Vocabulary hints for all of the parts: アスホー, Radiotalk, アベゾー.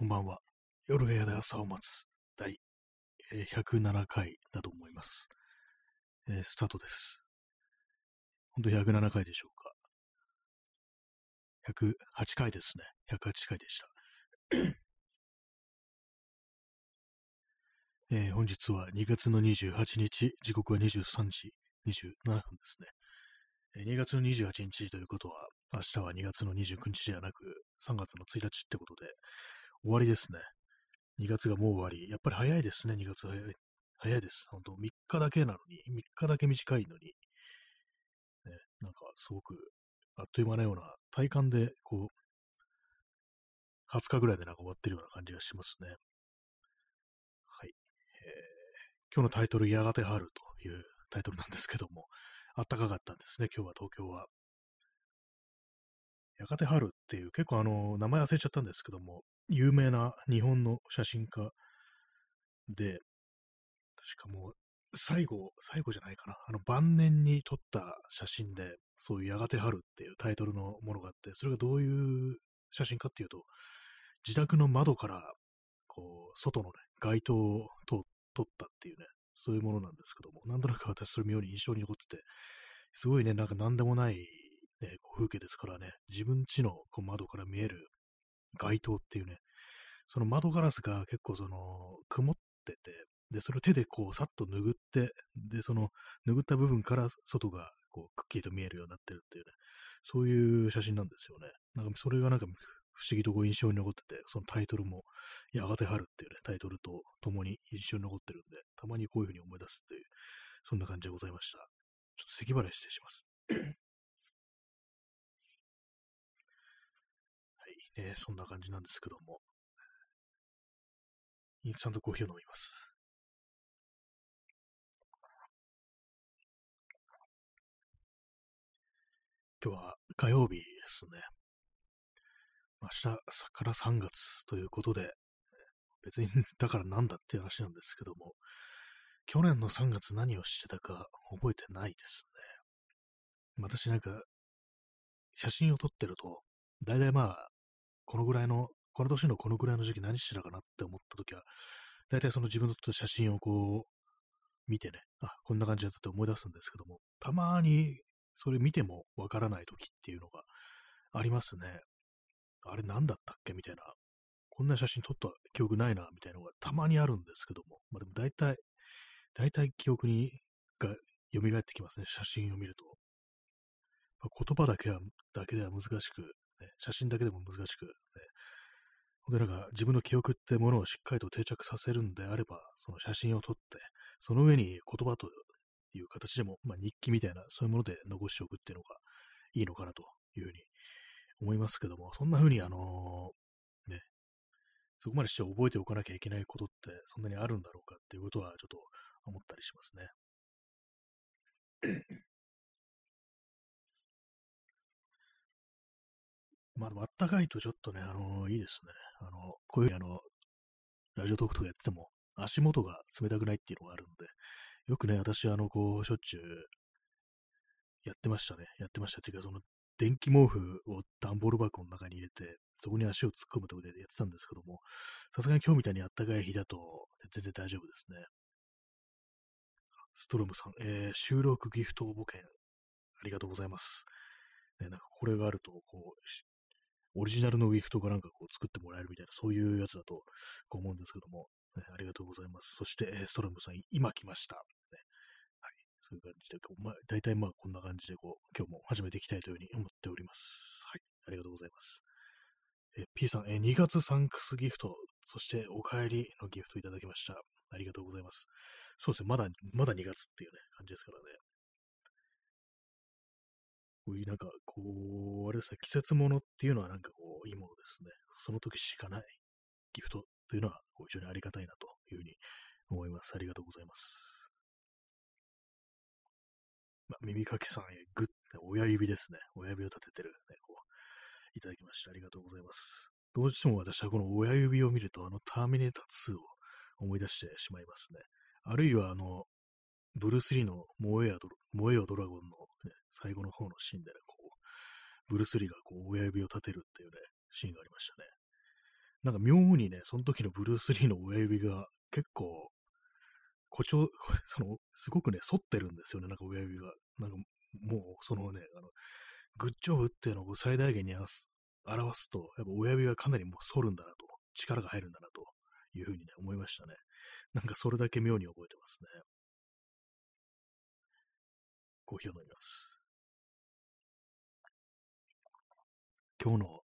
こんばんは。夜が嫌で朝を待つ第107回だと思います。スタートです。ほんと107回でしょうか。108回ですね。108回でした。本日は2月の28日、時刻は23時27分ですね。2月の28日ということは、明日は2月の29日ではなく、3月の1日ってことで、終わりですね。2月がもう終わり。やっぱり早いですね、2月は早いです。ほんと、3日だけなのに、3日だけ短いのに、ね、なんかすごく、あっという間のような、体感で、こう、20日ぐらいでなんか終わってるような感じがしますね。はい。今日のタイトル、やがて春というタイトルなんですけども、あったかかったんですね、今日は東京は。やがて春っていう、結構名前忘れちゃったんですけども、有名な日本の写真家で、確かもう最後じゃないかな、晩年に撮った写真で、そういうやがて春っていうタイトルのものがあって、それがどういう写真かっていうと、自宅の窓から、こう、外のね、街灯を撮ったっていうね、そういうものなんですけども、なんとなく私それ妙に印象に残ってて、すごいね、なんか何でもない、ね、風景ですからね、自分家のこう窓から見える街灯っていうね、その窓ガラスが結構その曇ってて、で、それを手でこうさっと拭って、で、その拭った部分から外がこうくっきりと見えるようになってるっていうね、そういう写真なんですよね。なんかそれがなんか不思議とこう印象に残ってて、そのタイトルもやがて春っていうね、タイトルと共に印象に残ってるんで、たまにこういうふうに思い出すっていう、そんな感じでございました。ちょっと咳払い失礼します。そんな感じなんですけども、インスタントコーヒーを飲みます。今日は火曜日ですね。明日から3月ということで、別にだからなんだっていう話なんですけども、去年の3月何をしてたか覚えてないですね。私なんか、写真を撮ってると、だいたいまあ、この年のこのぐらいの時期何してたかなって思ったときは、だいたいその自分の撮った写真をこう、見てね、あ、こんな感じだったって思い出すんですけども、たまにそれ見てもわからないときっていうのがありますね。あれ何だったっけみたいな、こんな写真撮った記憶ないな、みたいなのがたまにあるんですけども、まあでもだいたい記憶が蘇ってきますね、写真を見ると。まあ、言葉だけでは難しく、写真だけでも難しく、ね、でなんか自分の記憶ってものをしっかりと定着させるんであれば、その写真を撮って、その上に言葉という形でも、まあ、日記みたいな、そういうもので残しておくっていうのがいいのかなというふうに思いますけども、そんなふうに、ね、そこまでして覚えておかなきゃいけないことって、そんなにあるんだろうかっていうことは、ちょっと思ったりしますね。まあ、でもあったかいとちょっとね、いいですね。こういうふうにラジオトークとかやってても、足元が冷たくないっていうのがあるんで、よくね、私、しょっちゅう、やってましたね。やってましたっていうか、その、電気毛布を段ボール箱の中に入れて、そこに足を突っ込むところでやってたんですけども、さすがに今日みたいにあったかい日だと、全然大丈夫ですね。ストロムさん、収録ギフト応募券、ありがとうございます。ね、なんかこれがあると、こう、オリジナルのウィフトがなんかこう作ってもらえるみたいな、そういうやつだと思うんですけども、ね、ありがとうございます。そして、ストロムさん、今来ました。ね、はい。そういう感じで、大体まあこんな感じでこう、今日も始めていきたいというふうに思っております。はい。ありがとうございます。P さん、2月サンクスギフト、そしてお帰りのギフトいただきました。ありがとうございます。そうですね、まだ2月っていうね、感じですからね。なんかこう、あれですね、季節物っていうのはなんかこう、いいものですね。その時しかないギフトというのは非常にありがたいなというふうに思います。ありがとうございます。まあ、耳かきさんへグッて親指ですね。親指を立ててる、ね、こういただきましてありがとうございます。どうしても私はこの親指を見ると、ターミネーター2を思い出してしまいますね。あるいはブルース・リーの燃えよドラゴンの、ね、最後の方のシーンで、ね、こうブルース・リーがこう親指を立てるっていうね、シーンがありましたね。なんか妙にね、その時のブルース・リーの親指が結構、誇張、その、すごくね、反ってるんですよね、なんか親指が。なんかもう、そのね、グッジョブっていうのを最大限に表すと、やっぱ親指がかなりもう反るんだなと、力が入るんだなというふうにね、思いましたね。なんかそれだけ妙に覚えてますね。コーヒーを飲みます。今日の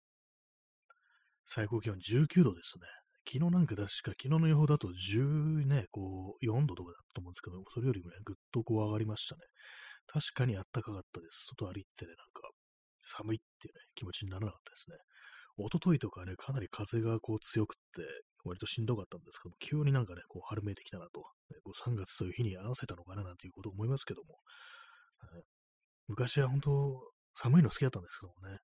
最高気温19度ですね。昨日なんか確か昨日の予報だと10ね、こう4度とかだったと思うんですけど、それよりもね、ぐっとこう上がりましたね。確かに暖かかったです。外歩いてね、なんか寒いっていうね、気持ちにならなかったですね。一昨日とかね、かなり風がこう強くって、割としんどかったんですけども、急になんかね、こう春めいてきたなと、こう3月という日に合わせたのかななんていうことを思いますけども、昔は本当寒いの好きだったんですけどもね、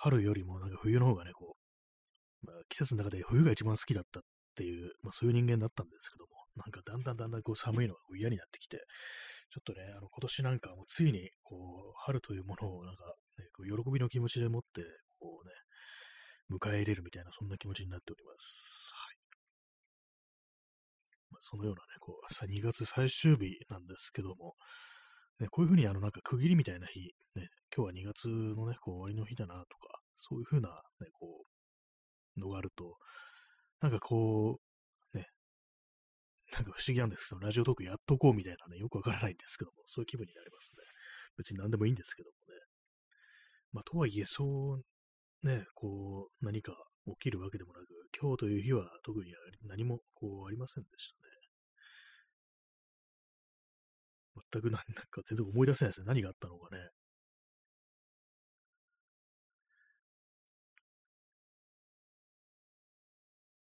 春よりもなんか冬の方がね、こう、まあ、季節の中で冬が一番好きだったっていう、まあ、そういう人間だったんですけども、なんかだんだんこう寒いのがこう嫌になってきて、ちょっとね、今年なんかもうついにこう春というものをなんか、ね、こう喜びの気持ちでもってこうね、迎え入れるみたいな、そんな気持ちになっております。はい。まあ、そのようなね、こう、2月最終日なんですけども、ね、こういうふうになんか区切りみたいな日、ね、今日は2月のね、こう終わりの日だなとか、そういうふうな、ね、こう、のがあると、なんかこう、ね、なんか不思議なんですけど、ラジオトークやっとこうみたいなね、よくわからないんですけども、そういう気分になりますね。別に何でもいいんですけどもね。まあ、とはいえ、そう、ね、こう、何か起きるわけでもなく、今日という日は特に何もこうありませんでしたね。全くなんか全然思い出せないですね。何があったのかね。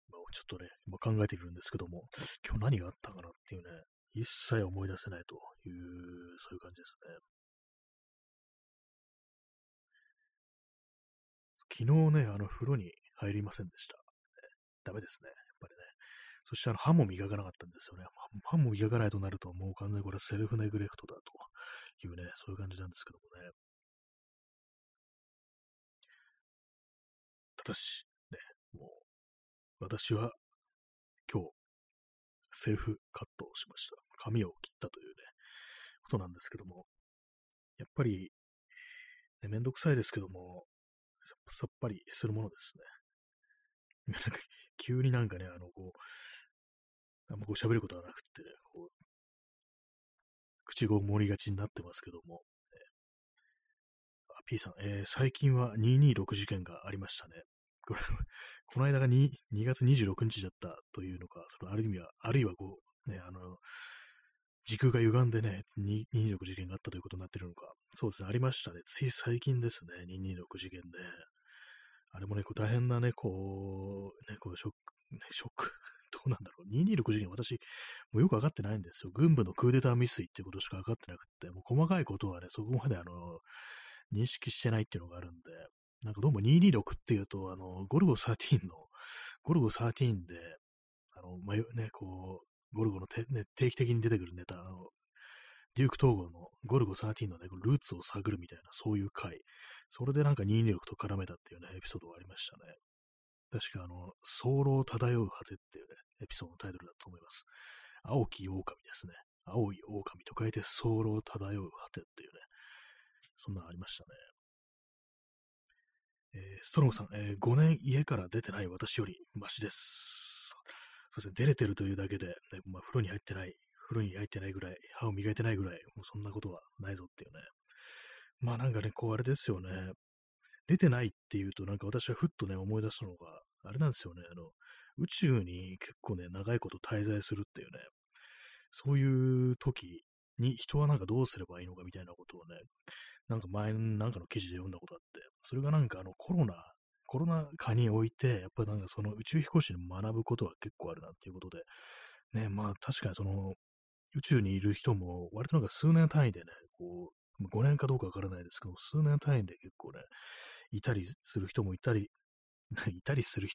まあ、ちょっとね、今考えているんですけども、今日何があったかなっていうね、一切思い出せないという、そういう感じですね。昨日ね、風呂に入りませんでした。ダメですね。やっぱりね。そして歯も磨かなかったんですよね。歯も磨かないとなると、もう完全にこれセルフネグレクトだというね、そういう感じなんですけどもね。ただし、ね、もう、私は今日、セルフカットをしました。髪を切ったというね、ことなんですけども、やっぱり、ね、めんどくさいですけども、さっぱりするものですね。なんか急になんかね、こう、あんまこう喋ることはなくってね、こう、口ごもりがちになってますけども、P さん、最近は226事件がありましたね。これ、この間が 2月26日だったというのか、そのある意味は、あるいはこう、ね、時空が歪んでね、226事件があったということになってるのか、そうですね、ありましたね。つい最近ですね、226事件ね。あれもね、こう大変なね、こう、ね、こうショック、どうなんだろう。226事件、私、もうよくわかってないんですよ。軍部のクーデター未遂っていうことしかわかってなくて、もう細かいことはね、そこまで認識してないっていうのがあるんで、なんかどうも226っていうと、ゴルゴ13で、ね、こう、ゴルゴのね、定期的に出てくるネタ、デューク統合のゴルゴ13のね、ルーツを探るみたいな、そういう回。それでなんか226と絡めたっていうね、エピソードがありましたね。確か早漏漂う果てっていうね、エピソードのタイトルだと思います。青き狼ですね。青い狼と書いて早漏漂う果てっていうね、そんなのありましたね。ストロムさん、5年家から出てない私よりマシです。そうですね、出れてるというだけで、ね、まあ、風呂に入ってないぐらい、歯を磨いてないぐらい、もうそんなことはないぞっていうね。まあなんかね、こうあれですよね。出てないっていうと、なんか私はふっとね、思い出したのが、あれなんですよね。宇宙に結構ね、長いこと滞在するっていうね、そういう時に人はなんかどうすればいいのかみたいなことをね、なんか前なんかの記事で読んだことあって、それがなんかコロナ禍において、やっぱりなんかその宇宙飛行士に学ぶことは結構あるなっていうことで、ね、まあ確かにその、宇宙にいる人も、割となんか数年単位でね、こう、5年かどうかわからないですけど、数年単位で結構ね、いたりする人もいたりするっ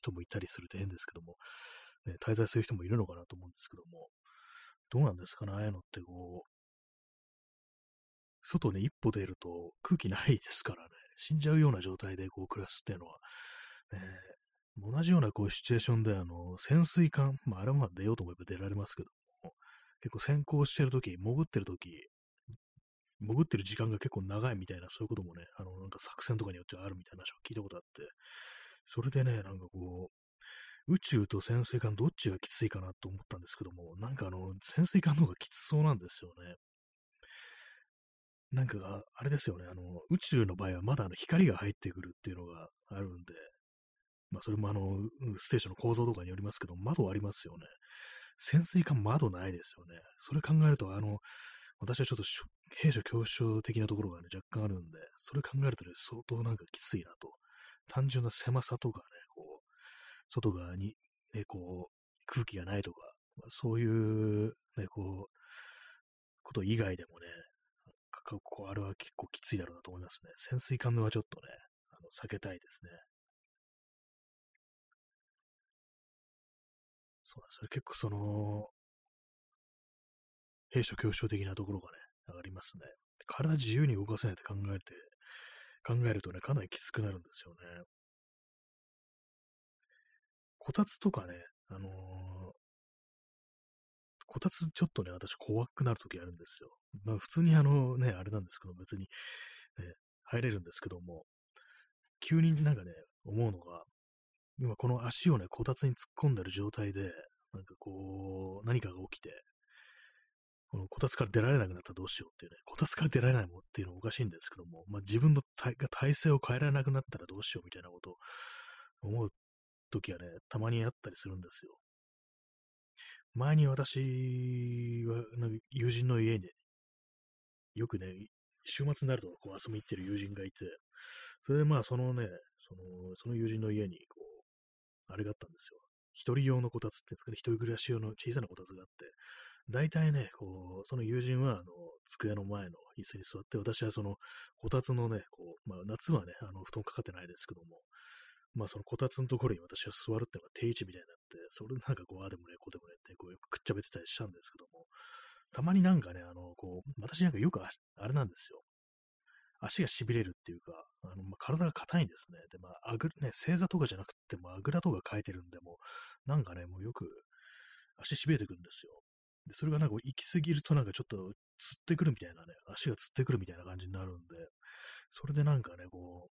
て変ですけども、ね、滞在する人もいるのかなと思うんですけども、どうなんですかね、ああいうのってこう、外に一歩出ると空気ないですからね、死んじゃうような状態でこう暮らすっていうのは、ね、同じようなこうシチュエーションで、潜水艦、あれも出ようと思えば出られますけども、結構潜航してるとき、潜ってるとき、潜ってる時間が結構長いみたいな、そういうこともね、なんか作戦とかによってはあるみたいな話を聞いたことあって、それでね、なんかこう、宇宙と潜水艦どっちがきついかなと思ったんですけども、なんか潜水艦の方がきつそうなんですよね。なんか、あれですよね、宇宙の場合はまだ光が入ってくるっていうのがあるんで、それもステーションの構造とかによりますけど、窓ありますよね。潜水艦窓ないですよね。それ考えると、私はちょっと閉所恐怖症的なところがね、若干あるんで、それ考えるとね、相当なんかきついなと。単純な狭さとかね、こう、外側に、ね、こう、空気がないとか、そういう、ね、こう、こと以外でもね、あれは結構きついだろうなと思いますね。潜水艦のはちょっとね、避けたいですね。そうなんですよ。結構閉所恐怖症的なところがね、上がりますね。体自由に動かせないって考えるとね、かなりきつくなるんですよね。こたつとかね、こたつちょっとね、私怖くなるときあるんですよ。普通にね、あれなんですけど、別に、ね、入れるんですけども、急になんかね、思うのが、今この足をね、こたつに突っ込んでる状態で、なんかこう、何かが起きて、このこたつから出られなくなったらどうしようっていうね、こたつから出られないもんっていうのはおかしいんですけども、自分の体勢を変えられなくなったらどうしようみたいなことを思うときはね、たまにあったりするんですよ。前に私は、友人の家に、よくね、週末になるとこう遊びに行ってる友人がいて、それでその友人の家に、こう、あれがあったんですよ。一人用のこたつっていうんですかね、一人暮らし用の小さなこたつがあって、大体ね、こう、その友人は、机の前の椅子に座って、私はその、こたつのね、こう、夏はね、布団かかってないですけども、そのこたつのところに私は座るっていうのが定位置みたいになって、それなんかこう、あでもね、こうでもねって、こう、よくくっちゃべってたりしたんですけども、たまになんかね、こう、私なんかよくあれなんですよ。足が痺れるっていうか、体が硬いんですね。で、正座とかじゃなくても、あぐらとかかいてるんで、もう、なんかね、もうよく、足痺れてくるんですよ。で、それがなんか行き過ぎるとなんかちょっとつってくるみたいなね、足がつってくるみたいな感じになるんで、それでなんかね、こ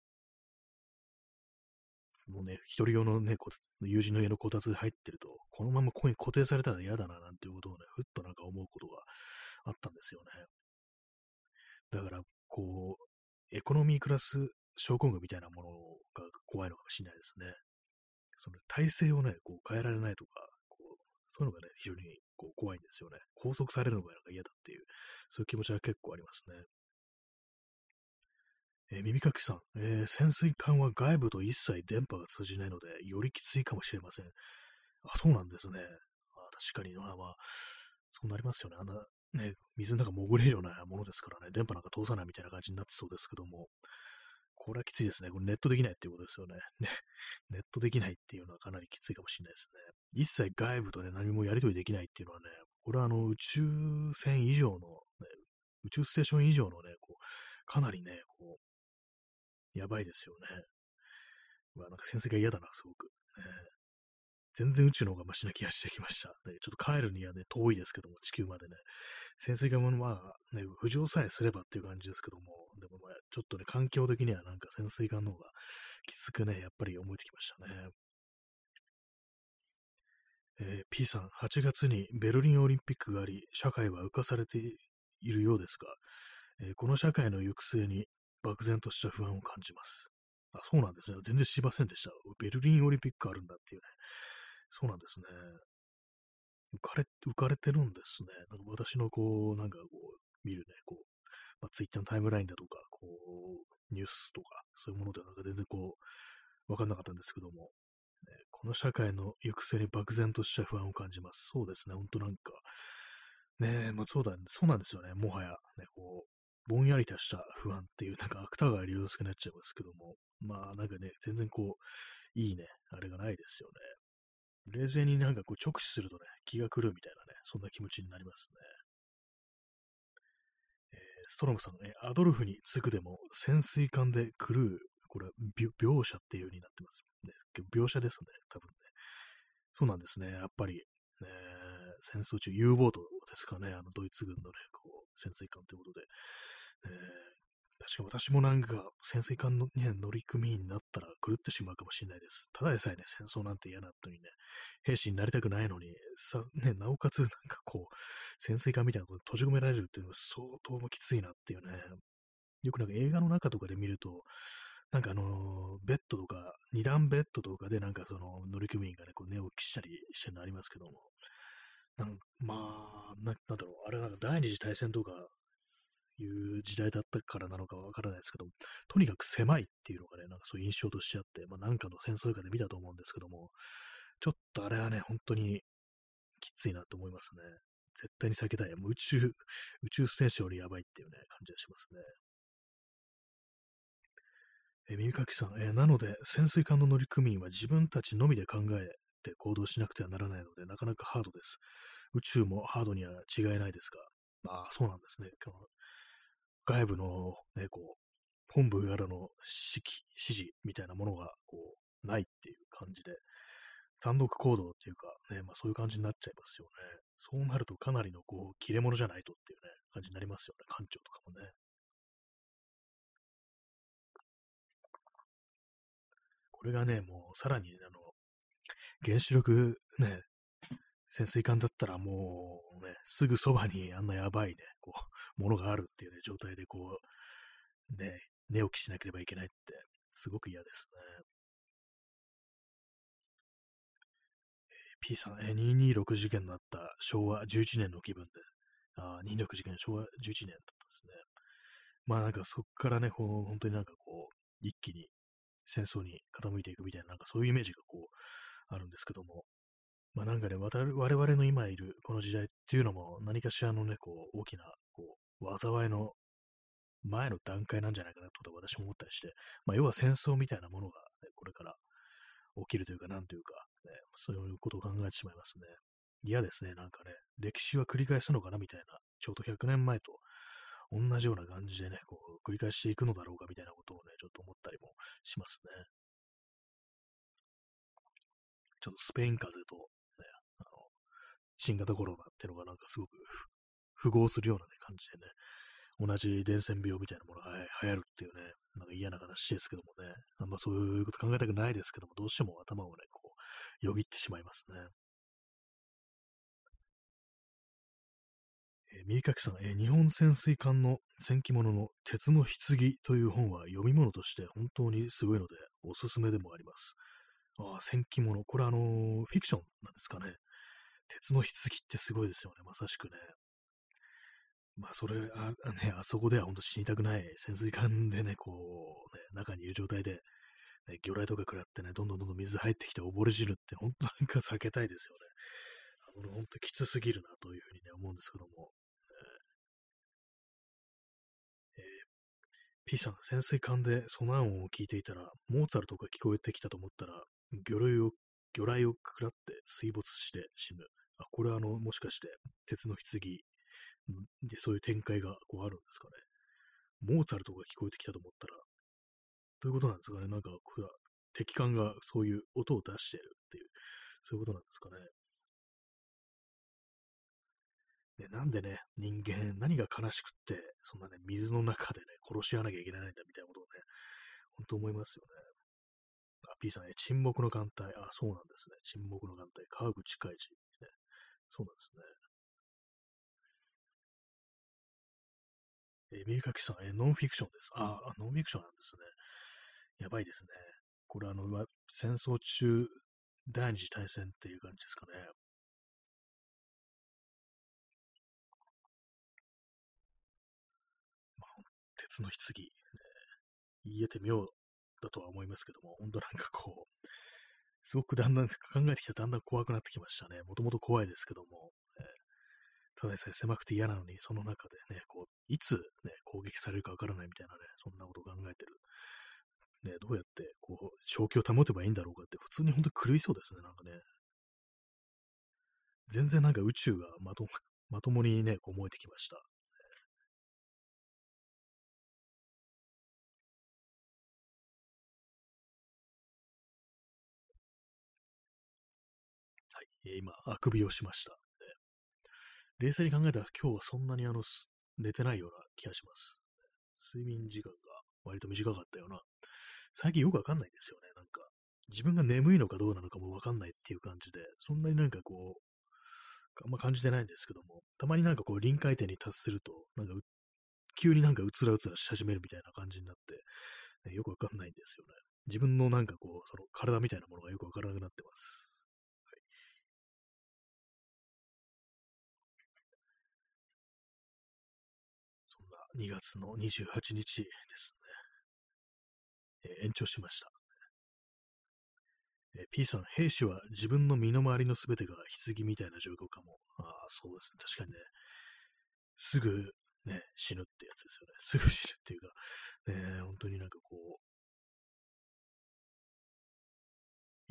う、もうね、一人用のね、友人の家のこたつで入ってると、このままここに固定されたら嫌だな、なんていうことをね、ふっとなんか思うことがあったんですよね。だから、こう、エコノミークラス症候群みたいなものが怖いのかもしれないですね。その体勢をね、こう変えられないとか、そういうのがね、非常にこう怖いんですよね。拘束されるのがなんか嫌だっていう、そういう気持ちは結構ありますね。耳かきさん、潜水艦は外部と一切電波が通じないので、よりきついかもしれません。あ、そうなんですね。確かに、そうなりますよね。ね、水の中潜れるようなものですからね、電波なんか通さないみたいな感じになってそうですけども、これはきついですね。これネットできないっていうことですよね。ネットできないっていうのはかなりきついかもしれないですね。一切外部とね、何もやり取りできないっていうのはね、これは宇宙船以上の、ね、宇宙ステーション以上のね、こうかなりね、こう、やばいですよね。なんか潜水が嫌だな、すごく。全然宇宙の方がマシな気がしてきました。ちょっと帰るにはね、遠いですけども、地球までね。潜水艦もね、浮上さえすればっていう感じですけども、でもちょっとね、環境的にはなんか潜水艦の方がきつくね、やっぱり思えてきましたね。P さん、8月にベルリンオリンピックがあり、社会は浮かされているようですが、この社会の行く末に漠然とした不安を感じます。あ、そうなんですね。全然知りませんでした。ベルリンオリンピックあるんだっていうね。そうなんですね。浮かれてるんですね。なんか私のこう、なんかこう、見るね、こう、ツイッターのタイムラインだとか、こう、ニュースとか、そういうものではなんか全然こう、わかんなかったんですけども、この社会の行く末に漠然とした不安を感じます。そうですね。ほんとなんか、ねえ、そうなんですよね。もはや、ね、こう、ぼんやりとした不安っていう、なんか芥川龍之介になっちゃいますけども、なんかね、全然こう、いいね、あれがないですよね。冷静になんかこう直視するとね、気が狂うみたいなね、そんな気持ちになりますね。ストロムさんのね、アドルフに次ぐでも潜水艦で狂うこれ、描写っていう風になってますね。描写ですね、多分ね。そうなんですね、やっぱり、戦争中、U ボートですかね、ドイツ軍のね、こう、潜水艦ということで、確か私もなんか、潜水艦の、ね、乗組員になったら狂ってしまうかもしれないです。ただでさえね、戦争なんて嫌なのにね、兵士になりたくないのに、ね、なおかつ、なんかこう、潜水艦みたいなことに閉じ込められるっていうのは相当もきついなっていうね、よくなんか映画の中とかで見ると、なんかベッドとか、二段ベッドとかでなんかその乗組員がね、こう寝起きしたりしてるのありますけども、まあ、なんだろう、あれなんか第二次大戦とかいう時代だったからなのかわからないですけども、とにかく狭いっていうのがね、なんかそういう印象としてあって、まあなんかの戦争映画で見たと思うんですけども、ちょっとあれはね、本当にきついなと思いますね。絶対に避けたい。もう宇宙ステーションよりやばいっていうね、感じがしますね。耳かきさん、なので潜水艦の乗組員は自分たちのみで考えて行動しなくてはならないので、なかなかハードです。宇宙もハードには違いないですが、まあそうなんですね。外部の、ね、こう本部からの指示みたいなものがこうないっていう感じで、単独行動っていうか、ね、まあ、そういう感じになっちゃいますよね。そうなるとかなりのこう切れ者じゃないとっていう、ね、感じになりますよね。艦長とかもね。これがね、もうさらに、原子力ね、潜水艦だったらもうね、すぐそばにあんなやばいね、こう、ものがあるっていうね、状態でこう、ね、寝起きしなければいけないって、すごく嫌ですね。P さん、226事件のあった昭和11年の気分で、226事件、昭和11年だったんですね。まあなんかそっからね、こう、本当になんかこう、一気に、戦争に傾いていくみたいな、なんかそういうイメージがこう、あるんですけども、まあなんかね、我々の今いるこの時代っていうのも、何かしらのね、こう、大きな、こう、災いの前の段階なんじゃないかなと私も思ったりして、まあ要は戦争みたいなものが、ね、これから起きるというか、なんというか、ね、そういうことを考えてしまいますね。嫌ですね、なんかね、歴史は繰り返すのかなみたいな、ちょうど100年前と、同じような感じでね、こう、繰り返していくのだろうかみたいなことをね、ちょっと思ったりもしますね。ちょっとスペイン風邪と、ね、新型コロナっていうのがなんかすごく符合するような、ね、感じでね、同じ伝染病みたいなものが流行るっていうね、なんか嫌な話ですけどもね、あんまそういうこと考えたくないですけども、どうしても頭をね、こう、よぎってしまいますね。三垣さん、日本潜水艦の戦記物の鉄の棺という本は読み物として本当にすごいのでおすすめでもあります。戦記物、これフィクションなんですかね。鉄の棺ってすごいですよね、まさしくね。まあそれ、ね、あそこでは本当死にたくない潜水艦でね、こう、ね、中にいる状態で、ね、魚雷とか食らってね、どんどん水入ってきて溺れ死ぬって本当なんか避けたいですよね。本当きつすぎるなというふうにね、思うんですけども。P さん、潜水艦でソナー音を聞いていたら、モーツァルトが聞こえてきたと思ったら、魚雷をくらって水没して死ぬ。あ、これはもしかして、鉄の棺で、そういう展開がこうあるんですかね。モーツァルトが聞こえてきたと思ったら、ということなんですかね。なんか、これは敵艦がそういう音を出しているっていう、そういうことなんですかね。ね、なんでね、人間、何が悲しくって、そんなね、水の中でね、殺し合わなきゃいけないんだみたいなことをね、本当思いますよね。あ、P さん、沈黙の艦隊。あ、そうなんですね。沈黙の艦隊。川口海事、ね。そうなんですね。三垣さん、ノンフィクションです。あ、ノンフィクションなんですね。やばいですね。これ戦争中、第二次大戦っていう感じですかね。鉄の棺、言えてみようだとは思いますけども、本当なんかこう、すごくだんだん考えてきたらだんだん怖くなってきましたね。もともと怖いですけども、ただでさえ狭くて嫌なのに、その中でね、こう、いつ、ね、攻撃されるかわからないみたいなね、そんなことを考えてる。ね、どうやって、こう、正気を保てばいいんだろうかって、普通に本当に狂いそうですね、なんかね。全然なんか宇宙がまともにね、こう燃えてきました。はい、今、あくびをしました。冷静に考えたら今日はそんなに寝てないような気がします。睡眠時間が割と短かったような。最近よくわかんないですよね。なんか、自分が眠いのかどうなのかもわかんないっていう感じで、そんなになんかこう、あんま感じてないんですけども、たまになんかこう臨界点に達すると、なんか急になんかうつらうつらし始めるみたいな感じになって、ね、よくわかんないんですよね。自分のなんかこう、その体みたいなものがよくわからなくなってます。2月の28日ですね。延長しました。P さん、兵士は自分の身の回りのすべてが棺みたいな状況かも。ああ、そうですね。確かにね、すぐ、ね、死ぬってやつですよね。すぐ死ぬっていうか、ね、本当になんかこう、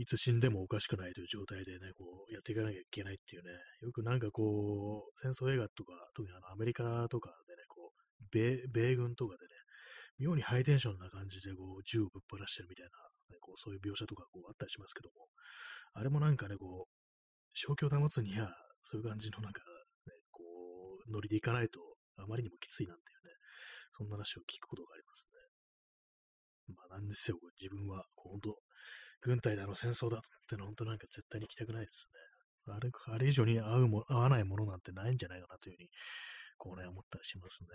いつ死んでもおかしくないという状態でね、こう、やっていかなきゃいけないっていうね、よくなんかこう、戦争映画とか、特にアメリカとかでね、米軍とかでね、妙にハイテンションな感じでこう銃をぶっ放してるみたいな、ね、こうそういう描写とかこうあったりしますけども、あれもなんかね、こう、正気を保つには、そういう感じのなんか、ね、こう、ノリでいかないと、あまりにもきついなんていうね、そんな話を聞くことがありますね。まあなんですよ、自分は、本当、軍隊で戦争だってのは本当なんか絶対に行きたくないですね。あれ以上に合わないものなんてないんじゃないかなというふうに、こうね、思ったりしますね。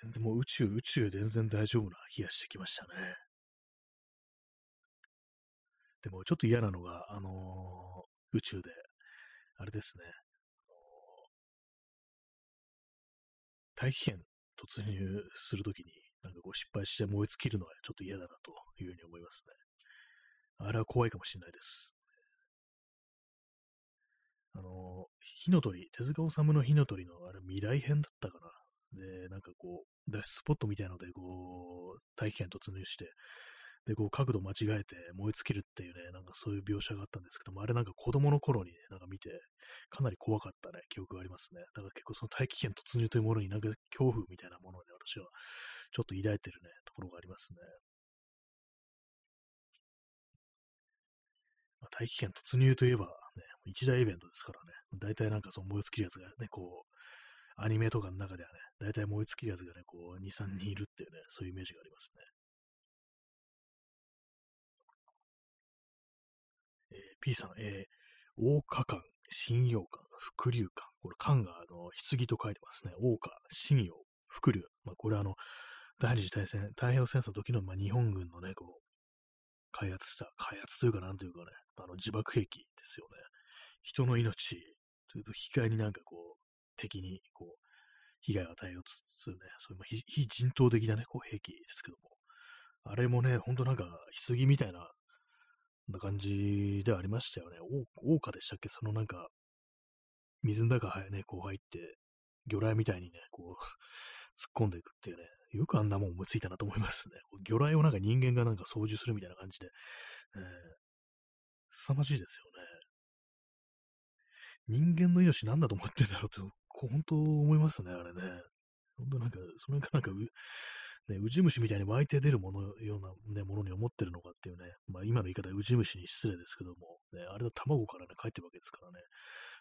全然もう宇宙全然大丈夫な気がしてきましたね。でもちょっと嫌なのが、宇宙で、あれですね、大気圏突入するときに、なんかこう失敗して燃え尽きるのはちょっと嫌だなというふうに思いますね。あれは怖いかもしれないです。火の鳥、手塚治虫の火の鳥のあれ未来編だったかな。で、なんかこう、脱出スポットみたいなので、こう、大気圏突入して、で、こう、角度間違えて燃え尽きるっていうね、なんかそういう描写があったんですけども、あれなんか子供の頃にね、なんか見て、かなり怖かったね、記憶がありますね。だから結構その大気圏突入というものになんか恐怖みたいなものをね、私はちょっと抱いてるね、ところがありますね。まあ、大気圏突入といえば、ね、一大イベントですからね、大体なんかその燃え尽きるやつがね、こう、アニメとかの中ではね、大体燃え尽きるやつがね、こう、2、3人いるっていうね、そういうイメージがありますね。P さん、桜花館、信用館、伏流館。これ、館が、棺と書いてますね。桜花、信用、伏流。まあ、これ第二次大戦、太平洋戦争の時の、まあ、日本軍のね、こう、開発というか、なんというかね、自爆兵器ですよね。人の命というと、引き換えになんかこう、敵にこう被害を与えようとするね、そういう非人道的なね、こう兵器ですけども、あれもね、ほんとなんか、棺みたいな感じではありましたよね。桜花でしたっけ、そのなんか、水の中にね、こう入って、魚雷みたいにね、こう、突っ込んでいくっていうね、よくあんなもん思いついたなと思いますね。魚雷をなんか人間がなんか操縦するみたいな感じで、凄まじいですよね。人間の命なんだと思ってんだろうって、本当思いますね、あれね。本当なんか、それがなんかね、ウジ虫みたいに湧いて出るものような、ね、ものに思ってるのかっていうね、まあ今の言い方はウジ虫に失礼ですけども、ね、あれは卵からね、帰ってるわけですからね。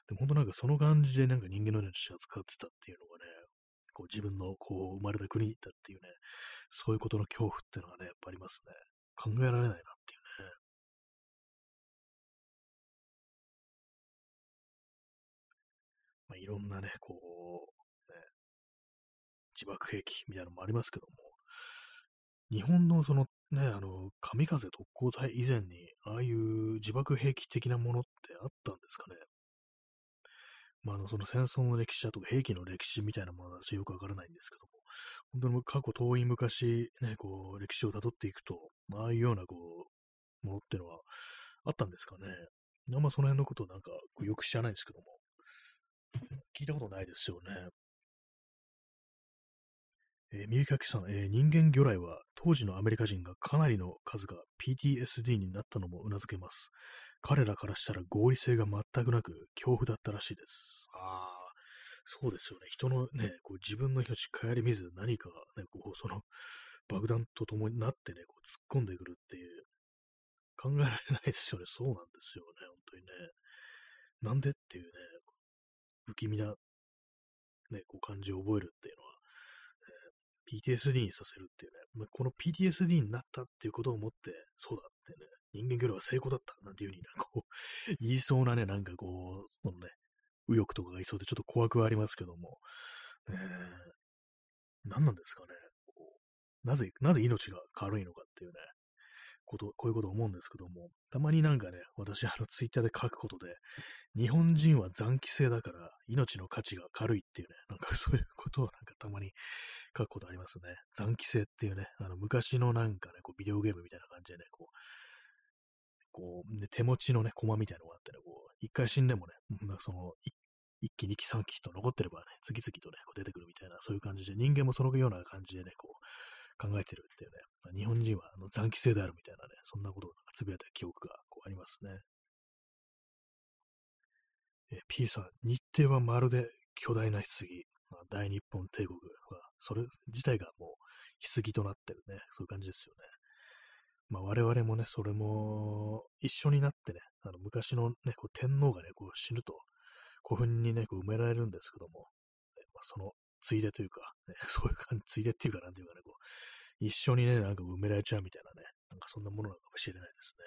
でも本当なんかその感じでなんか人間の命を扱ってたっていうのがね、こう自分のこう生まれた国だっていうね、そういうことの恐怖っていうのがね、やっぱありますね。考えられないなっていう。いろんなね、こう、ね、自爆兵器みたいなのもありますけども、日本のそのね、神風特攻隊以前に、ああいう自爆兵器的なものってあったんですかね。まあ、その戦争の歴史だとか兵器の歴史みたいなものは私よくわからないんですけども、本当に過去遠い昔、ね、こう、歴史を辿っていくと、ああいうような、こう、ものってのはあったんですかね。あんまその辺のことをなんかよく知らないんですけども、聞いたことないですよね。耳かきさん、人間魚雷は当時のアメリカ人がかなりの数が PTSD になったのもうなずけます。彼らからしたら合理性が全くなく恐怖だったらしいです。ああ、そうですよね。人のね、こう自分の命顧みず何かがね、こうその爆弾と共になってね、こう突っ込んでくるっていう、考えられないですよね。そうなんですよね。本当にね。なんでっていうね、不気味な、ね、こう感じを覚えるっていうのは、PTSD にさせるっていうね、まあ、この PTSD になったっていうことを思って、そうだってね、人間よりは成功だったなんていう風になんかこう、言いそうなね、なんかこう、そのね、右翼とかがいそうでちょっと怖くはありますけども、何なんですかね、こうなぜ命が軽いのかっていうね、こういうことを思うんですけども、たまになんかね、私、ツイッターで書くことで、日本人は残機性だから、命の価値が軽いっていうね、なんかそういうことをなんかたまに書くことありますね。残機性っていうね、昔のなんかね、こうビデオゲームみたいな感じでね、こうね、手持ちのね、駒みたいなのがあってね、こう、一回死んでもね、なんかその、一期、二期、三期と残ってればね、次々とね、こう出てくるみたいな、そういう感じで、人間もそのような感じでね、こう、考えてるっていうね、日本人は残機性であるみたいなね、そんなことをつぶやいた記憶がこうありますね。P さん、日程はまるで巨大な棺、まあ、大日本帝国は、それ自体がもう棺となってるね、そういう感じですよね。まあ、我々もね、それも一緒になってね、昔の、ね、こう天皇がね、こう死ぬと古墳にね、こう埋められるんですけども、まあ、そのついでというか、ね、そういう感じ、ついでっていうか、なんていうかね、こう、一緒にね、なんか埋められちゃうみたいなね、なんかそんなものなのかもしれないですね。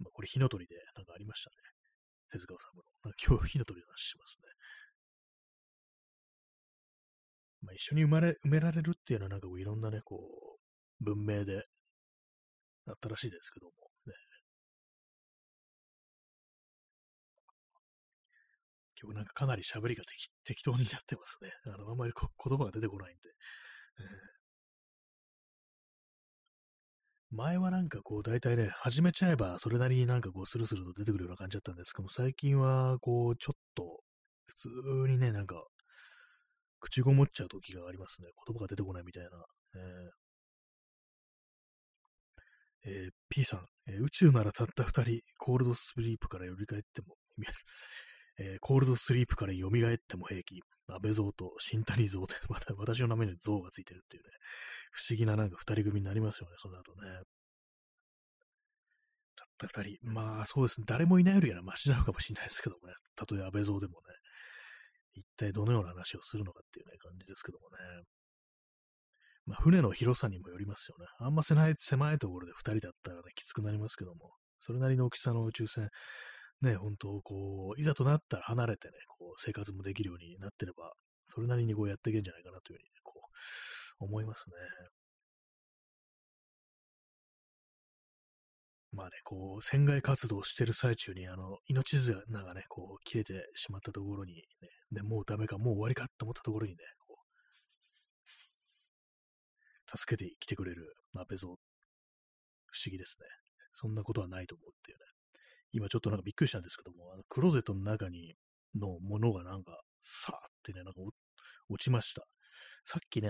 まあ、これ、火の鳥で、なんかありましたね。手塚治虫の。なんか今日、火の鳥の話しますね。まあ、一緒に埋められるっていうのは、なんかこう、いろんなね、こう、文明であったらしいですけども、ね。今日なんかかなり喋りが適当になってますね。あんまり言葉が出てこないんで。前はなんかこう、大体ね、始めちゃえばそれなりになんかこう、スルスルと出てくるような感じだったんですけども、最近はこう、ちょっと、普通にね、なんか、口ごもっちゃう時がありますね。言葉が出てこないみたいな。P さん、宇宙ならたった2人、コールドスリープから寄り返っても、コールドスリープから蘇っても平気。安倍蔵と新谷蔵って、また私の名前に蔵がついてるっていうね、不思議ななんか二人組になりますよね、その後ね。たった二人。まあそうですね、誰もいないよりはマシなのかもしれないですけどもね、たとえ安倍蔵でもね、一体どのような話をするのかっていうね、感じですけどもね。まあ船の広さにもよりますよね。あんま狭いところで二人だったらね、きつくなりますけども、それなりの大きさの宇宙船、ね、本当、こう、いざとなったら離れてね、こう、生活もできるようになってれば、それなりにこうやっていけんじゃないかなというふうに、ね、こう、思いますね。まあね、こう、船外活動してる最中に、命綱がね、こう、切れてしまったところに、ね、で、もうダメか、もう終わりかと思ったところにね、こう、助けてきてくれる、安倍蔵、不思議ですね。そんなことはないと思うっていうね。今ちょっとなんかびっくりしたんですけども、クローゼットの中にのものがなんか、さーってね、なんか落ちました。さっきね、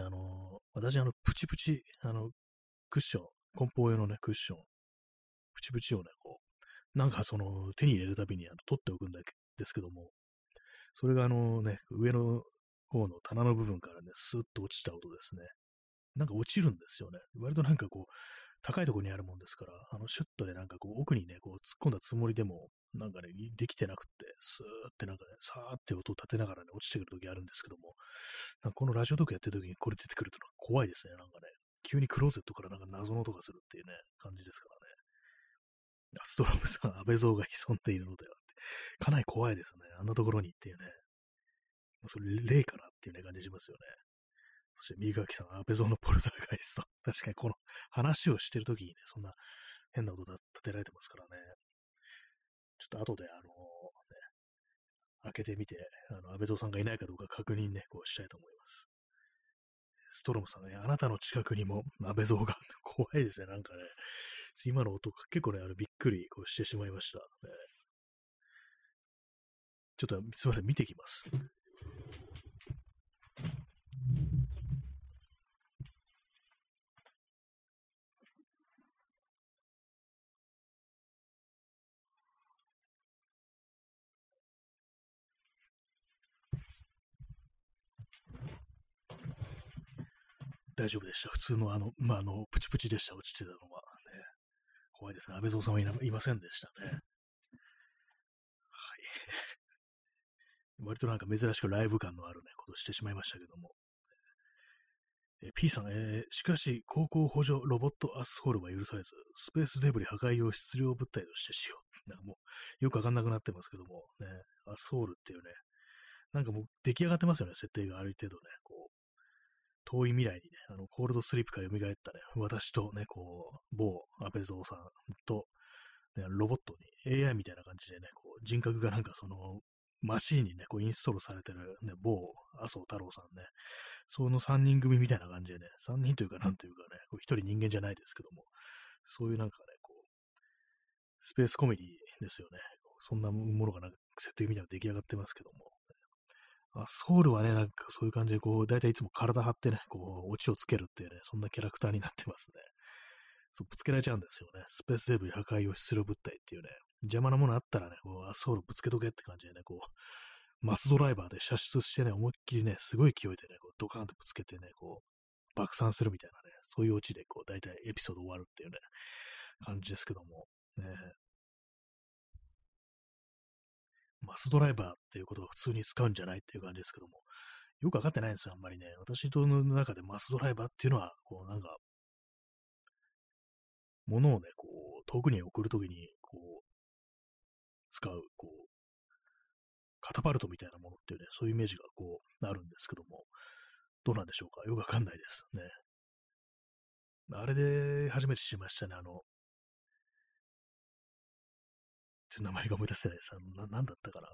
私プチプチ、クッション、梱包用のね、クッション、プチプチをね、こう、なんかその、手に入れるたびに取っておくんですけども、それがね、上の方の棚の部分からね、スーッと落ちた音ですね。なんか落ちるんですよね。割となんかこう、高いところにあるもんですから、シュッとね、なんかこう、奥にね、こう、突っ込んだつもりでも、なんかね、できてなくって、スーってなんかね、さーって音を立てながらね、落ちてくるときあるんですけども、なんかこのラジオトークやってるときにこれ出てくると怖いですね、なんかね。急にクローゼットからなんか謎の音がするっていうね、感じですからね。ストロムさん、安倍蔵が潜んでいるのではって、かなり怖いですね、あんなところにっていうね。それ、霊かなっていうね、感じしますよね。そして、三垣さん、安倍蔵のポルターガイスト。確かに、この話をしてるときにね、そんな変な音立てられてますからね。ちょっと後で、ね、開けてみて、安倍蔵さんがいないかどうか確認ね、こうしたいと思います。ストロムさんね、あなたの近くにも安倍蔵が、怖いですね、なんかね。今の音、結構ね、びっくりこうしてしまいました、ね。ちょっと、すいません、見てきます。大丈夫でした。普通のプチプチでした。落ちてたのは、ね。怖いですね。安倍蔵さんはいませんでしたね。はい。割となんか珍しくライブ感のあるね、ことをしてしまいましたけども。P さん、しかし、航行補助ロボットアスホールは許されず、スペースデブリ破壊を質量物体として使用。なんかもう、よくわかんなくなってますけども、ね、アスホールっていうね、なんかもう出来上がってますよね、設定がある程度ね、こう、遠い未来にね、コールドスリープから蘇ったね、私とね、こう、某安倍蔵さんと、ね、ロボットに AI みたいな感じでね、こう、人格がなんかその、マシーンにね、こうインストールされてる、ね、某麻生太郎さんね、その3人組みたいな感じでね、3人というかなんというかね、1人人間じゃないですけども、そういうなんかね、こう、スペースコメディですよね。そんなものがなんか設定みたいなの出来上がってますけども。あ、ソウルはね、なんかそういう感じで、こう、だいたいいつも体張ってね、こう、オチをつけるっていうね、そんなキャラクターになってますね。そう、ぶつけられちゃうんですよね。スペースデブリ破壊を出力物体っていうね。邪魔なものあったらね、こう、アスホールぶつけとけって感じでね、こう、マスドライバーで射出してね、思いっきりね、すごい勢いでね、こうドカーンとぶつけてね、こう、爆散するみたいなね、そういうオチで、こう、だいたいエピソード終わるっていうね、感じですけども、ね。マスドライバーっていうことを普通に使うんじゃないっていう感じですけども、よくわかってないんですよ、あんまりね。私の中でマスドライバーっていうのは、こう、なんか、物をね、こう、遠くに送るときに、こう、使う、こう、カタパルトみたいなものっていうね、そういうイメージがこう、あるんですけども、どうなんでしょうか。よくわかんないですね。あれで初めて知りましたね、名前が思い出せないです。なんだったかな、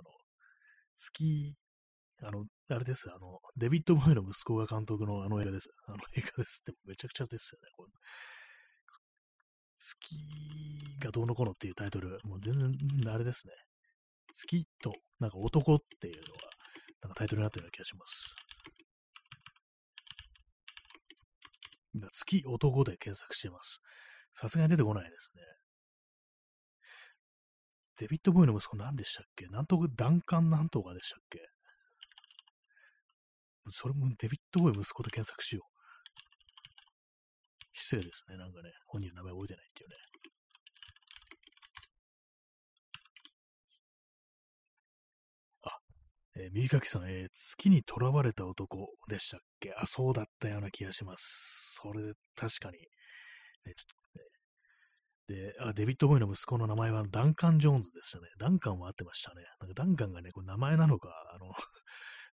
あれです、デビッド・ボーイの息子が監督の映画です。映画ですって、めちゃくちゃですよね、これ。月がどうのこうのっていうタイトル、もう全然あれですね。月となんか男っていうのがなんかタイトルになってるような気がします。今、月男で検索してます。さすがに出てこないですね。デビッド・ボーイの息子何でしたっけ？ダンカンなんとかでしたっけ？それもデビッド・ボーイ息子で検索しよう。失礼ですね。なんかね、本人の名前覚えてないっていうね。あ、右かきさん、月に囚われた男でしたっけ？あ、そうだったような気がします。それで、確かに。で、あ、デビッド・ボーイの息子の名前はダンカン・ジョーンズでしたね。ダンカンは合ってましたね。なんかダンカンがね、これ名前なのか、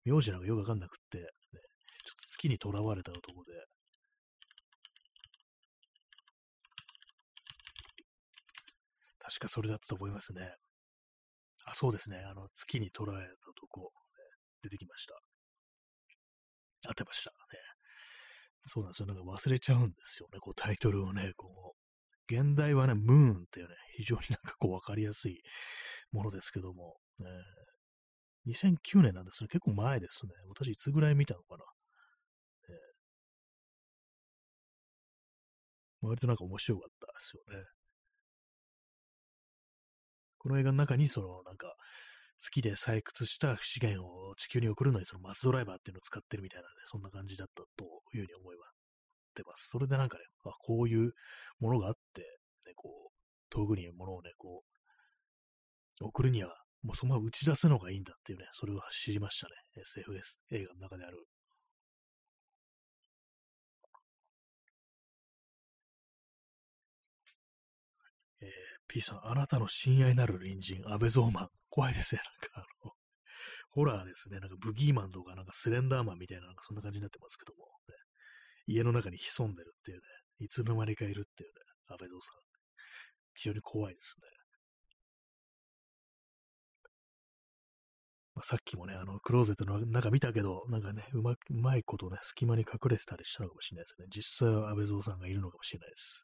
名字なのかよくわかんなくって、ね、ちょっと月に囚われた男で、確かそれだったと思いますね。あ、そうですね。月に捉えたとこ、ね、出てきました。合ってましたね。そうなんですよ。なんか忘れちゃうんですよね。こうタイトルをね、こう。現代はね、ムーンっていうね、非常になんかこうわかりやすいものですけども、2009年なんですね。結構前ですね。私いつぐらい見たのかな。割となんか面白かったですよね。この映画の中に、その、なんか、月で採掘した資源を地球に送るのに、そのマスドライバーっていうのを使ってるみたいなね、そんな感じだったというふうに思います。それでなんかね、あ、こういうものがあって、ね、こう、遠くに物をね、こう、送るには、もうそのまま打ち出すのがいいんだっていうね、それを知りましたね。SF 映画の中である。P さん、あなたの親愛なる隣人、安倍蔵マン。怖いですね。なんかホラーですね。なんかブギーマンとか、なんかスレンダーマンみたいな、なんかそんな感じになってますけども、ね。家の中に潜んでるっていうね。いつの間にかいるっていうね。安倍蔵さん。非常に怖いですね。まあ、さっきもね、クローゼットの中見たけど、なんかね、うまいことね、隙間に隠れてたりしたのかもしれないですね。実際は安倍蔵さんがいるのかもしれないです。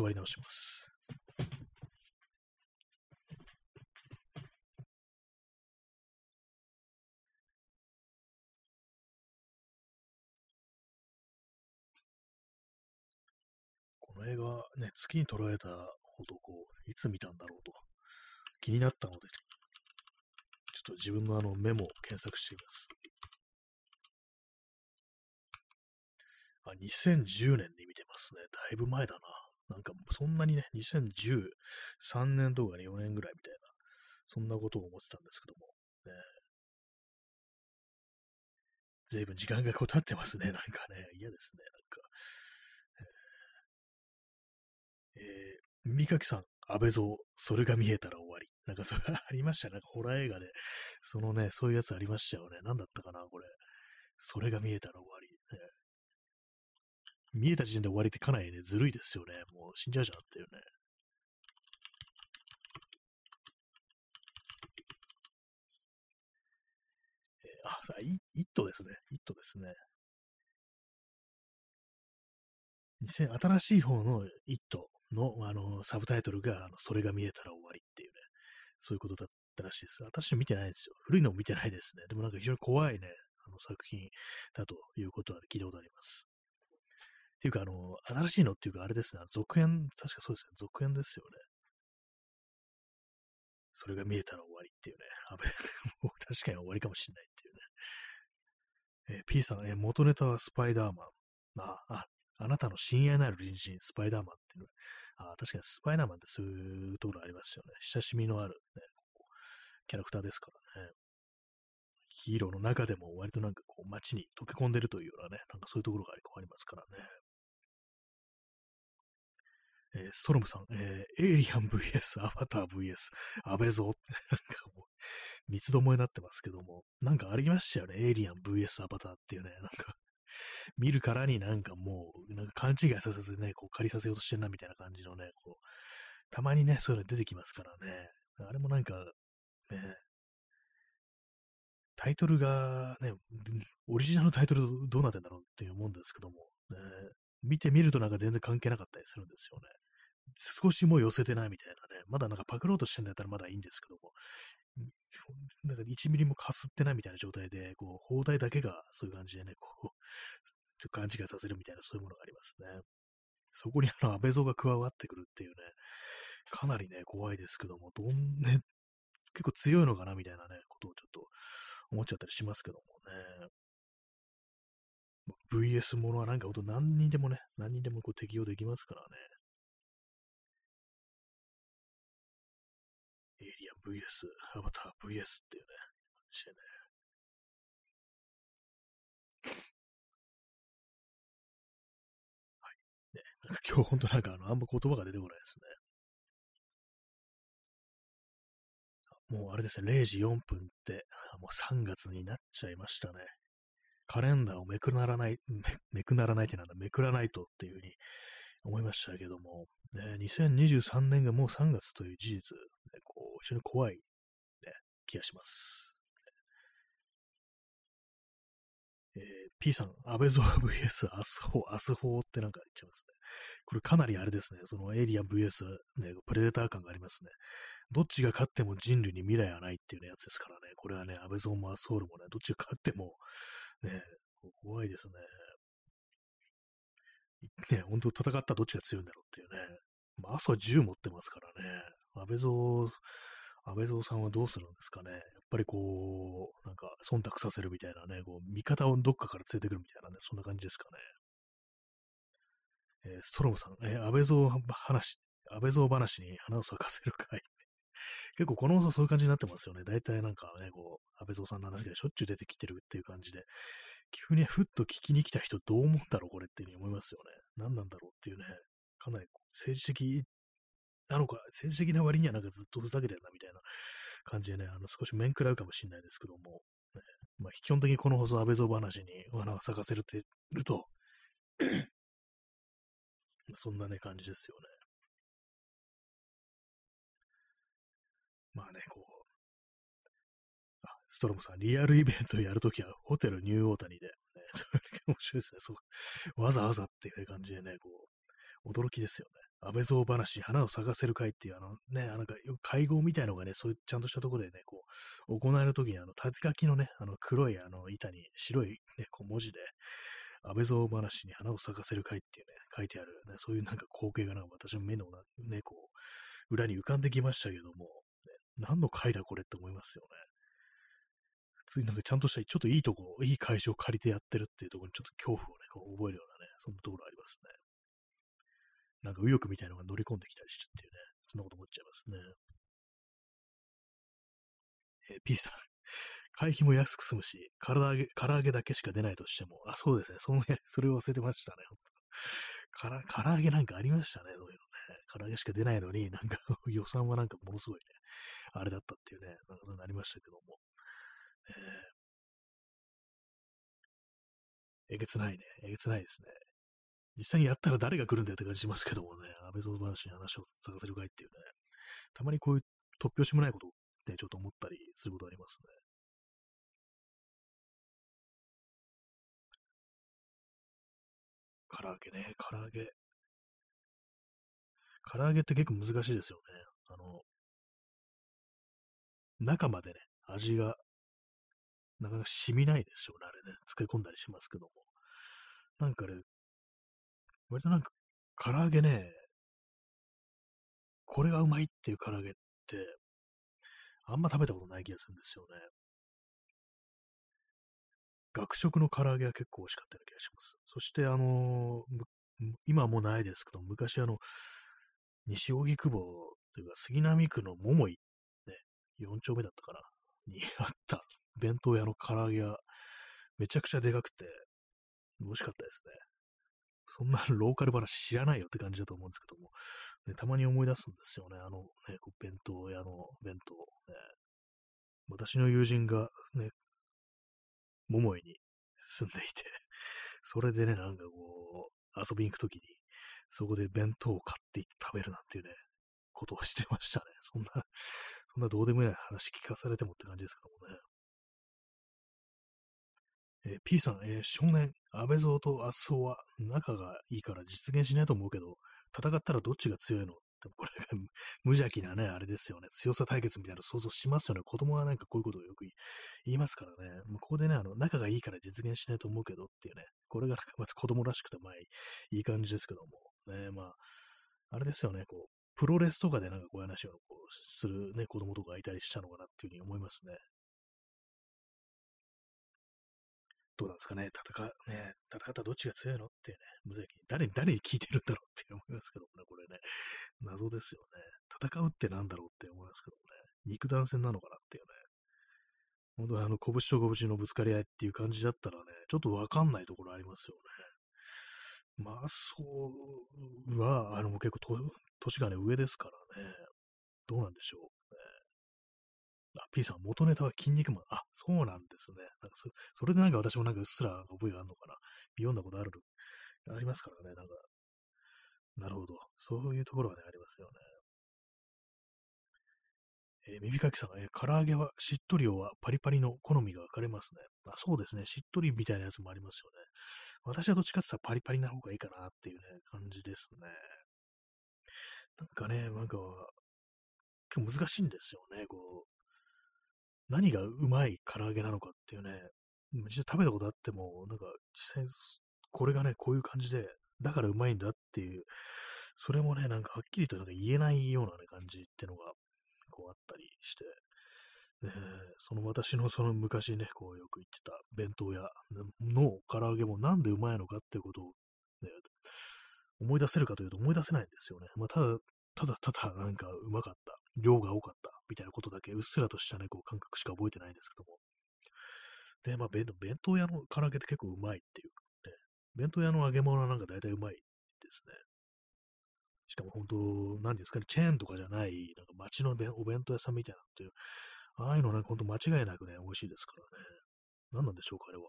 座り直します。この映画ね、月に捉えた男、いつ見たんだろうと気になったので、ちょっと自分のメモを検索してみます。あ、2010年に見てますね。だいぶ前だな。なんかそんなにね、2013年とかね、4年ぐらいみたいな、そんなことを思ってたんですけども。ね、随分時間が経ってますね。なんかね、嫌ですね。なんか。三垣さん、安倍蔵、それが見えたら終わり。なんかそれありましたね。なんかホラー映画で、そのね、そういうやつありましたよね。なんだったかな、これ。それが見えたら終わり。見えた時点で終わりってかなりね、ずるいですよね。もう死んじゃうじゃんっていうね。あ、イットですね。イットですね。新しい方のイットの、サブタイトルが、それが見えたら終わりっていうね、そういうことだったらしいです。私見てないですよ。古いのも見てないですね。でもなんか非常に怖いね、作品だということは聞いたことあります。っていうか、新しいのっていうか、あれですね、続編、確かそうですね、続編ですよね。それが見えたら終わりっていうね、もう確かに終わりかもしれないっていうね。P さん、元ネタはスパイダーマン。あなたの親愛なる隣人、スパイダーマンっていうね。あ、確かにスパイダーマンってそういうところありますよね。親しみのある、ね、キャラクターですからね。ヒーローの中でも割となんかこう街に溶け込んでるというようなね、なんかそういうところがありますからね。ソロムさん、エイリアン VS アバター VS 安倍蔵ってなんかもう三つどもえになってますけども、なんかありましたよね、エイリアン VS アバターっていうね、なんか見るからになんかもうなんか勘違いさせずね、こう借りさせようとしてるなみたいな感じのね、こうたまにね、そういうの出てきますからね、あれもなんかね、タイトルがね、オリジナルのタイトルどうなってんだろうって思うんですけども、ね、見てみるとなんか全然関係なかったりするんですよね。少しも寄せてないみたいなね。まだなんかパクろうとしてんだったらまだいいんですけども、なんか1ミリもかすってないみたいな状態で、こう、放題だけがそういう感じでね、こう、勘違いさせるみたいなそういうものがありますね。そこに安倍蔵が加わってくるっていうね、かなりね、怖いですけども、ね、結構強いのかなみたいなね、ことをちょっと思っちゃったりしますけどもね。VS ものはなんか本当何人でもね、何人でもこう適用できますからね。エイリアン VS、アバター VS っていうね、してね。はい。ね、なんか今日本当なんかあんま言葉が出てこないですね。もうあれですね、0時4分って、もう3月になっちゃいましたね。カレンダーをめくらないってなんだ、めくらないとっていうふうに思いましたけども、2023年がもう3月という事実、ね、こう非常に怖い、ね、気がします。P さん、安倍蔵 VS アスホーってなんか言っちゃいますね。これかなりあれですね、そのエイリアン VS、ね、プレデター感がありますね。どっちが勝っても人類に未来はないっていう、ね、やつですからね、これはね、安倍蔵もアスホールもね、どっちが勝っても、ね、怖いですね。ね、本当戦ったらどっちが強いんだろうっていうね。まあ、朝銃持ってますからね。安倍蔵さんはどうするんですかね。やっぱりこう、なんか忖度させるみたいなね、こう味方をどっかから連れてくるみたいなね、そんな感じですかね。ストロムさん、安倍蔵話に花を咲かせる会。結構この放送そういう感じになってますよね。大体なんかね、こう、安倍蔵さんの話がしょっちゅう出てきてるっていう感じで、急にふっと聞きに来た人どう思うんだろうこれっていうふうに思いますよね。何なんだろうっていうね、かなり政治的なのか、政治的な割にはなんかずっとふざけてんなみたいな感じでね、少し面食らうかもしれないですけども、ね、まあ、基本的にこの放送安倍蔵話に花を咲かせるってると、そんなね、感じですよね。まあね、こう、ストロムさん、リアルイベントやるときはホテルニューオータニで、ね、それ面白いですね。そう、わざわざっていう感じでね、こう、驚きですよね。安倍蔵話、花を咲かせる会っていう、ね、なんか会合みたいのがね、そういうちゃんとしたところでね、こう、行われるときに、縦書きのね、黒い板に白い、ね、こう文字で、安倍蔵話に花を咲かせる会っていうね、書いてある、ね、そういうなんか光景がなんか私の目のね、こう、裏に浮かんできましたけども、何の回だこれって思いますよね。ついなんかちゃんとした、ちょっといいとこ、いい会社を借りてやってるっていうところにちょっと恐怖をね、こう覚えるようなね、そんなところありますね。なんか右翼みたいなのが乗り込んできたりしてっていうね、そんなこと思っちゃいますね。P さん、会費も安く済むし、唐揚げだけしか出ないとしても、あ、そうですね、それを忘れてましたね。唐揚げなんかありましたね、そういうのね。唐揚げしか出ないのに、なんか予算はなんかものすごいね、あれだったっていうね、なんかそういうのありましたけども。えげつないね、えげつないですね。実際にやったら誰が来るんだよって感じしますけどもね、安倍総理話に話を探せるかいっていうね、たまにこういう突拍子もないことをね、ちょっと思ったりすることありますね。唐揚げね、唐揚げ。唐揚げって結構難しいですよね。中までね、味が、なかなか染みないですよね、あれね。漬け込んだりしますけども。なんかね、割となんか、唐揚げね、これがうまいっていう唐揚げって、あんま食べたことない気がするんですよね。学食の唐揚げは結構美味しかったような気がします。そして、今はもうないですけど、昔西荻窪というか、杉並区の桃井、ね、4丁目だったかな、にあった弁当屋の唐揚げがめちゃくちゃでかくて、美味しかったですね。そんなローカル話知らないよって感じだと思うんですけども、ね、たまに思い出すんですよね、こう弁当屋の弁当、ね。私の友人がね、桃井に住んでいて、それでね、なんかこう、遊びに行くときに、そこで弁当を買って食べるなんていうね、ことをしてましたね。そんなどうでもいい話聞かされてもって感じですけどもね。P さん、少年、安倍蔵と麻生は仲がいいから実現しないと思うけど、戦ったらどっちが強いの？でもこれが無邪気なね、あれですよね、強さ対決みたいな想像しますよね。子供はなんかこういうことをよく言いますからね。ここでね、仲がいいから実現しないと思うけどっていうね、これがなんかまた子供らしくて、まあいい感じですけども、ね、まあ、あれですよね、こう、プロレスとかでなんかこういう話をこうするね、子供とかがいたりしたのかなっていうふうに思いますね。どうなんですかね、戦ったらどっちが強いのってね、無責任。誰に聞いてるんだろうって思いますけどもね、これね、謎ですよね。戦うってなんだろうって思いますけどもね、肉弾戦なのかなっていうね、本当は拳と拳のぶつかり合いっていう感じだったらね、ちょっとわかんないところありますよね。まあ、そうは、結構年がね、上ですからね、どうなんでしょう。P さん、元ネタは筋肉マン。あ、そうなんですね。なんかそれでなんか私もなんかうっすら覚えがあるのかな。読んだことありますからね。なんか、なるほど。そういうところはね、ありますよね。耳かきさん、唐揚げはしっとりよはパリパリの好みが分かれますね。あ、そうですね。しっとりみたいなやつもありますよね。私はどっちかって言ったらパリパリな方がいいかなっていうね、感じですね。なんかね、なんか、結構難しいんですよね。こう、何がうまい唐揚げなのかっていうね、実際食べたことあっても、なんか実際これがね、こういう感じで、だからうまいんだっていう、それもね、なんかはっきりとなんか言えないような、ね、感じっていうのが、こうあったりして、私の昔ね、こうよく言ってた弁当屋の唐揚げもなんでうまいのかっていうことを、ね、思い出せるかというと思い出せないんですよね。まあ、ただなんかうまかった、量が多かったみたいなことだけうっすらとしたね、こう感覚しか覚えてないんですけども。で、まあ、弁当屋の唐揚げって結構うまいっていうね。弁当屋の揚げ物はなんか大体うまいですね。しかも本当、何ですかね、チェーンとかじゃない、なんか街のお弁当屋さんみたいなっていう、ああいうのなんか本当間違いなくね、美味しいですからね。何なんでしょうか、あれは。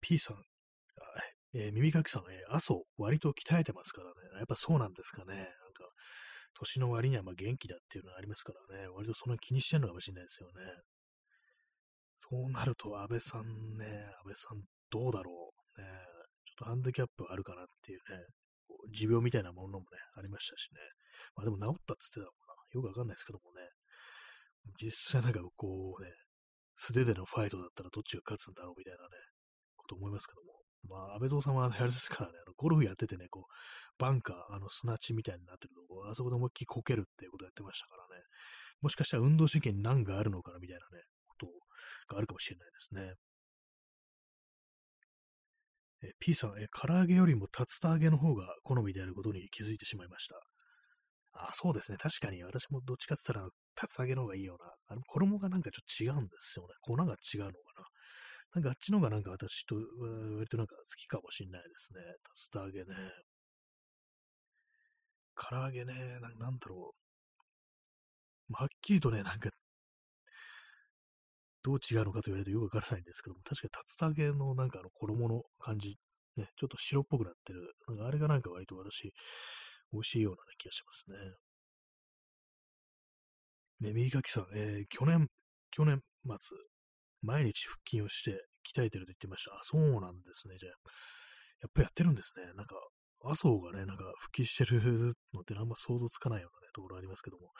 P さん、耳かきさん、麻生、割と鍛えてますからね。やっぱそうなんですかね。なんか、年の割にはまあ元気だっていうのがありますからね。割とその気にしてるのかもしれないですよね。そうなると、安倍さんね、安倍さんどうだろう。ね、ちょっとハンディキャップあるかなっていうね、持病みたいなものもね、ありましたしね。まあでも治ったっつってたのかな。よくわかんないですけどもね。実際なんかこうね、素手でのファイトだったらどっちが勝つんだろうみたいなね、こと思いますけども。まあ、安倍蔵さんはあれですからね、ゴルフやっててね、こう、バンカー、砂地みたいになってるとこ、あそこで思いっきりこけるっていうことやってましたからね、もしかしたら運動神経に難があるのかなみたいなね、ことがあるかもしれないですね。P さん、唐揚げよりも竜田揚げの方が好みであることに気づいてしまいました。あ、そうですね。確かに私もどっちかって言ったら竜田揚げの方がいいよな。あの衣がなんかちょっと違うんですよね。粉が違うのかな。なんかあっちの方がなんか私と割となんか好きかもしれないですね。竜田揚げね。唐揚げね、なんだろう。はっきりとね、なんか、どう違うのかと言われるとよくわからないんですけども、確か竜田揚げのなんか衣の感じ、ね、ちょっと白っぽくなってる。なんかあれがなんか割と私、美味しいような、ね、気がしますね。ね、右かきさん、去年末、毎日腹筋をして鍛えてると言ってました。あ、そうなんですね。じゃあ、やっぱやってるんですね。なんか、麻生がね、なんか復帰してるのってあんま想像つかないようなね、ところありますけども、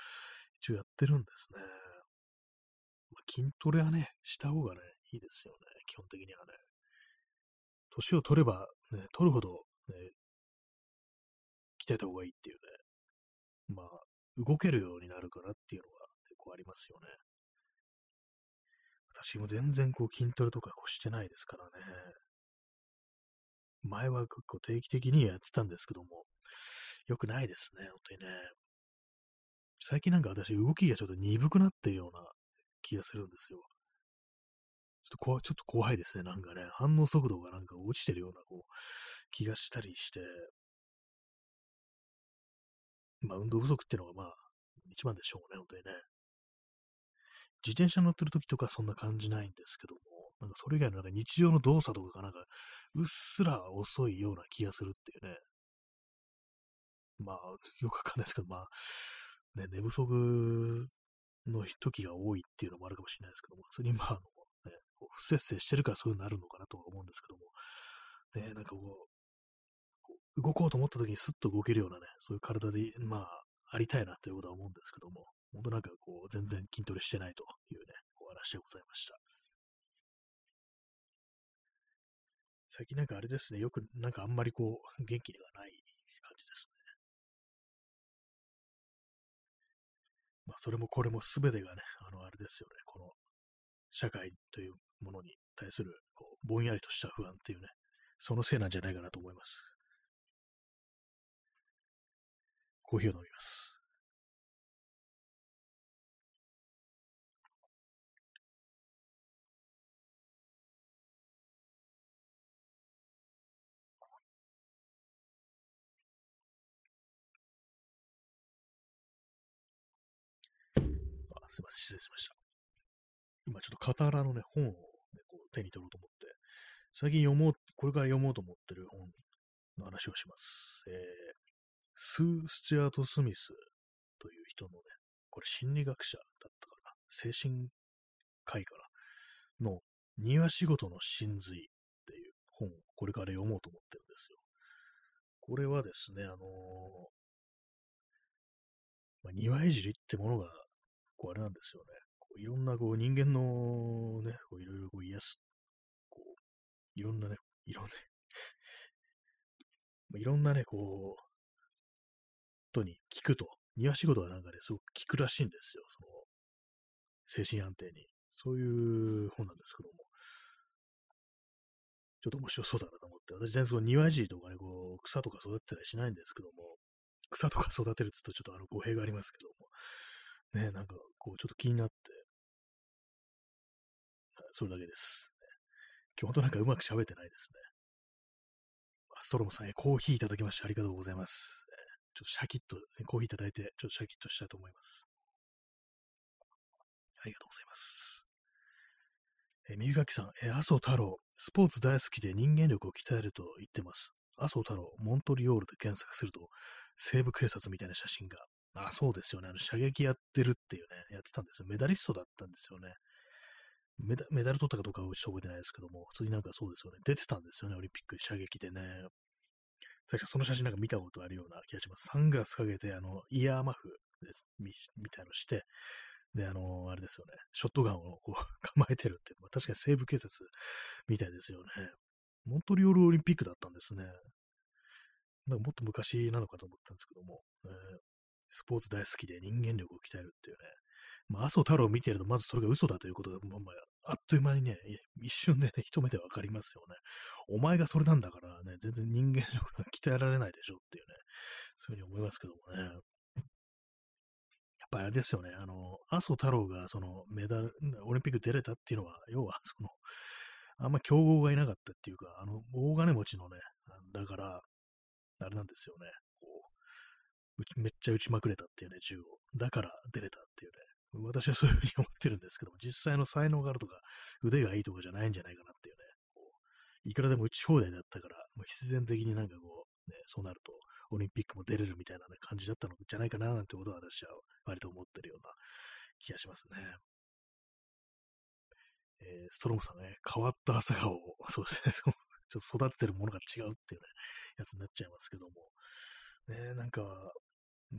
一応やってるんですね。まあ、筋トレはね、した方がね、いいですよね、基本的にはね。年を取れば、ね、取るほど、ね、鍛えた方がいいっていうね、まあ、動けるようになるかなっていうのが結構ありますよね。私も全然こう筋トレとかこうしてないですからね。前は結構定期的にやってたんですけども、よくないですね、本当にね。最近なんか私、動きがちょっと鈍くなってるような気がするんですよ。ちょっと怖いですね、なんかね。反応速度がなんか落ちてるようなこう気がしたりして、まあ運動不足っていうのがまあ一番でしょうね、本当にね。自転車乗ってる時とかそんな感じないんですけども、なんかそれ以外のなんか日常の動作とかがなんかうっすら遅いような気がするっていうね。まあ、よくわかんないですけど、まあ、ね、寝不足の時が多いっていうのもあるかもしれないですけども、普通にまあ、ね、こう不節制してるからそういうのになるのかなとは思うんですけども、ね、なんかこう動こうと思った時にスッと動けるようなね、そういう体で、まあ、ありたいなということは思うんですけども、本当なんかこう、全然筋トレしてないというね、お話でございました。最近なんかあれですね、よくなんかあんまりこう、元気ではない感じですね。まあ、それもこれも全てがね、あれですよね、この、社会というものに対する、こう、ぼんやりとした不安っていうね、そのせいなんじゃないかなと思います。コーヒーを飲みます。すいません、失礼しました。今ちょっとカタラのね、本を、ね、こう手に取ろうと思って、最近これから読もうと思ってる本の話をします。スチュアート・スミスという人のね、これ心理学者だったかな、精神科医かな、の庭仕事の真髄っていう本をこれから読もうと思ってるんですよ。これはですね、庭いじりってものが、こうあれなんですよね。こういろんなこう人間のね、こういろいろこう癒す、こう、いろんなね、こう、ことに効くと、庭仕事はなんかね、すごく効くらしいんですよ。その、精神安定に。そういう本なんですけども。ちょっと面白そうだなと思って、私全然その庭いじりとかね、こう、草とか育てたりしないんですけども、草とか育てるって言うとちょっと語弊がありますけども。ね、なんか、こう、ちょっと気になって、それだけです。ね、今日本当なんかうまく喋ってないですね。アストロムさん、コーヒーいただきましてありがとうございます。ちょっとシャキッと、コーヒーいただいて、ちょっとシャキッとしたいと思います。ありがとうございます。三浦木さん、麻生太郎、スポーツ大好きで人間力を鍛えると言ってます。麻生太郎、モントリオールで検索すると、西部警察みたいな写真が。あ、そうですよね。射撃やってるっていうね、やってたんですよ。メダリストだったんですよね。メダル取ったかどうかはちょっと覚えてないですけども、普通になんかそうですよね。出てたんですよね、オリンピック射撃でね。確かその写真なんか見たことあるような気がします。サングラスかけて、イヤーマフですみたいのして、で、あれですよね、ショットガンをこう構えてるっていう、まあ、確かに西部警察みたいですよね。モントリオールオリンピックだったんですね。なんかもっと昔なのかと思ったんですけども、スポーツ大好きで人間力を鍛えるっていうね、まあ、麻生太郎を見てると、まずそれが嘘だということが、あっという間にね、一瞬で、ね、一目でわかりますよね。お前がそれなんだからね、全然人間力が鍛えられないでしょっていうね、そういうふうに思いますけどもね。やっぱりあれですよね、麻生太郎がそのメダル、オリンピック出れたっていうのは、要はその、あんま競合がいなかったっていうか、大金持ちのね、だから、あれなんですよね、こう、めっちゃ打ちまくれたっていうね、銃を。だから出れたっていうね。私はそういうふうに思ってるんですけども、実際の才能があるとか、腕がいいとかじゃないんじゃないかなっていうね、こういくらでも打ち放題だったから、もう必然的になんかこう、ね、そうなると、オリンピックも出れるみたいな、ね、感じだったのじゃないかななんてことは私は割と思ってるような気がしますね。ストロムさんね、変わった朝顔を、そうですね、ちょっと育ててるものが違うっていうね、やつになっちゃいますけども、ね、なんか、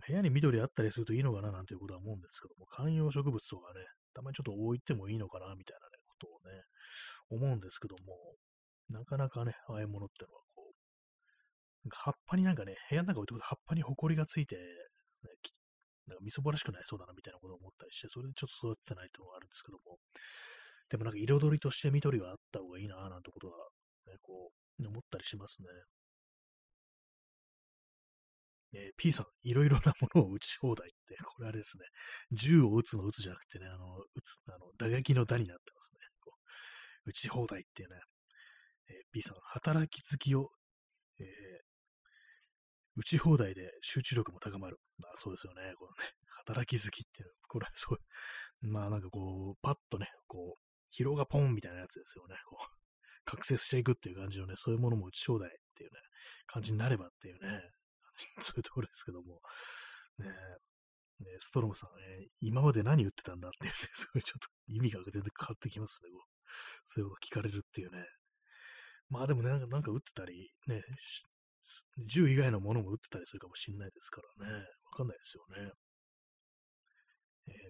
部屋に緑あったりするといいのかななんていうことは思うんですけども、観葉植物とかね、たまにちょっと置いてもいいのかなみたいな、ね、ことをね、思うんですけども、なかなかね、ああいうものってのはこう、なんか葉っぱになんかね、部屋の中置いておくと葉っぱに埃がついて、ね、なんかみそぼらしくないそうだなみたいなことを思ったりして、それでちょっと育ててないというのがあるんですけども、でもなんか彩りとして緑があった方がいいななんてことは、ね、こう、思ったりしますね。P さん、いろいろなものを打ち放題って、これあれですね、銃を撃つの撃つじゃなくてね、打撃の打になってますね。こう打ち放題っていうね、P さん、働き好きを、打ち放題で集中力も高まる。まあ、そうですよね、このね、働き好きっていうの、これはそう、まあなんかこう、パッとね、こう、疲労がポンみたいなやつですよね、こう、覚醒していくっていう感じのね、そういうものも打ち放題っていうね、感じになればっていうね、そういうところですけども、ねえ、ね、ストロムさん、ね、今まで何言ってたんだっていうね、そういうちょっと意味が全然変わってきますね、こうそういうこと聞かれるっていうね。まあでもね、なんか打ってたり、ね、銃以外のものも打ってたりするかもしれないですからね、わかんないですよね。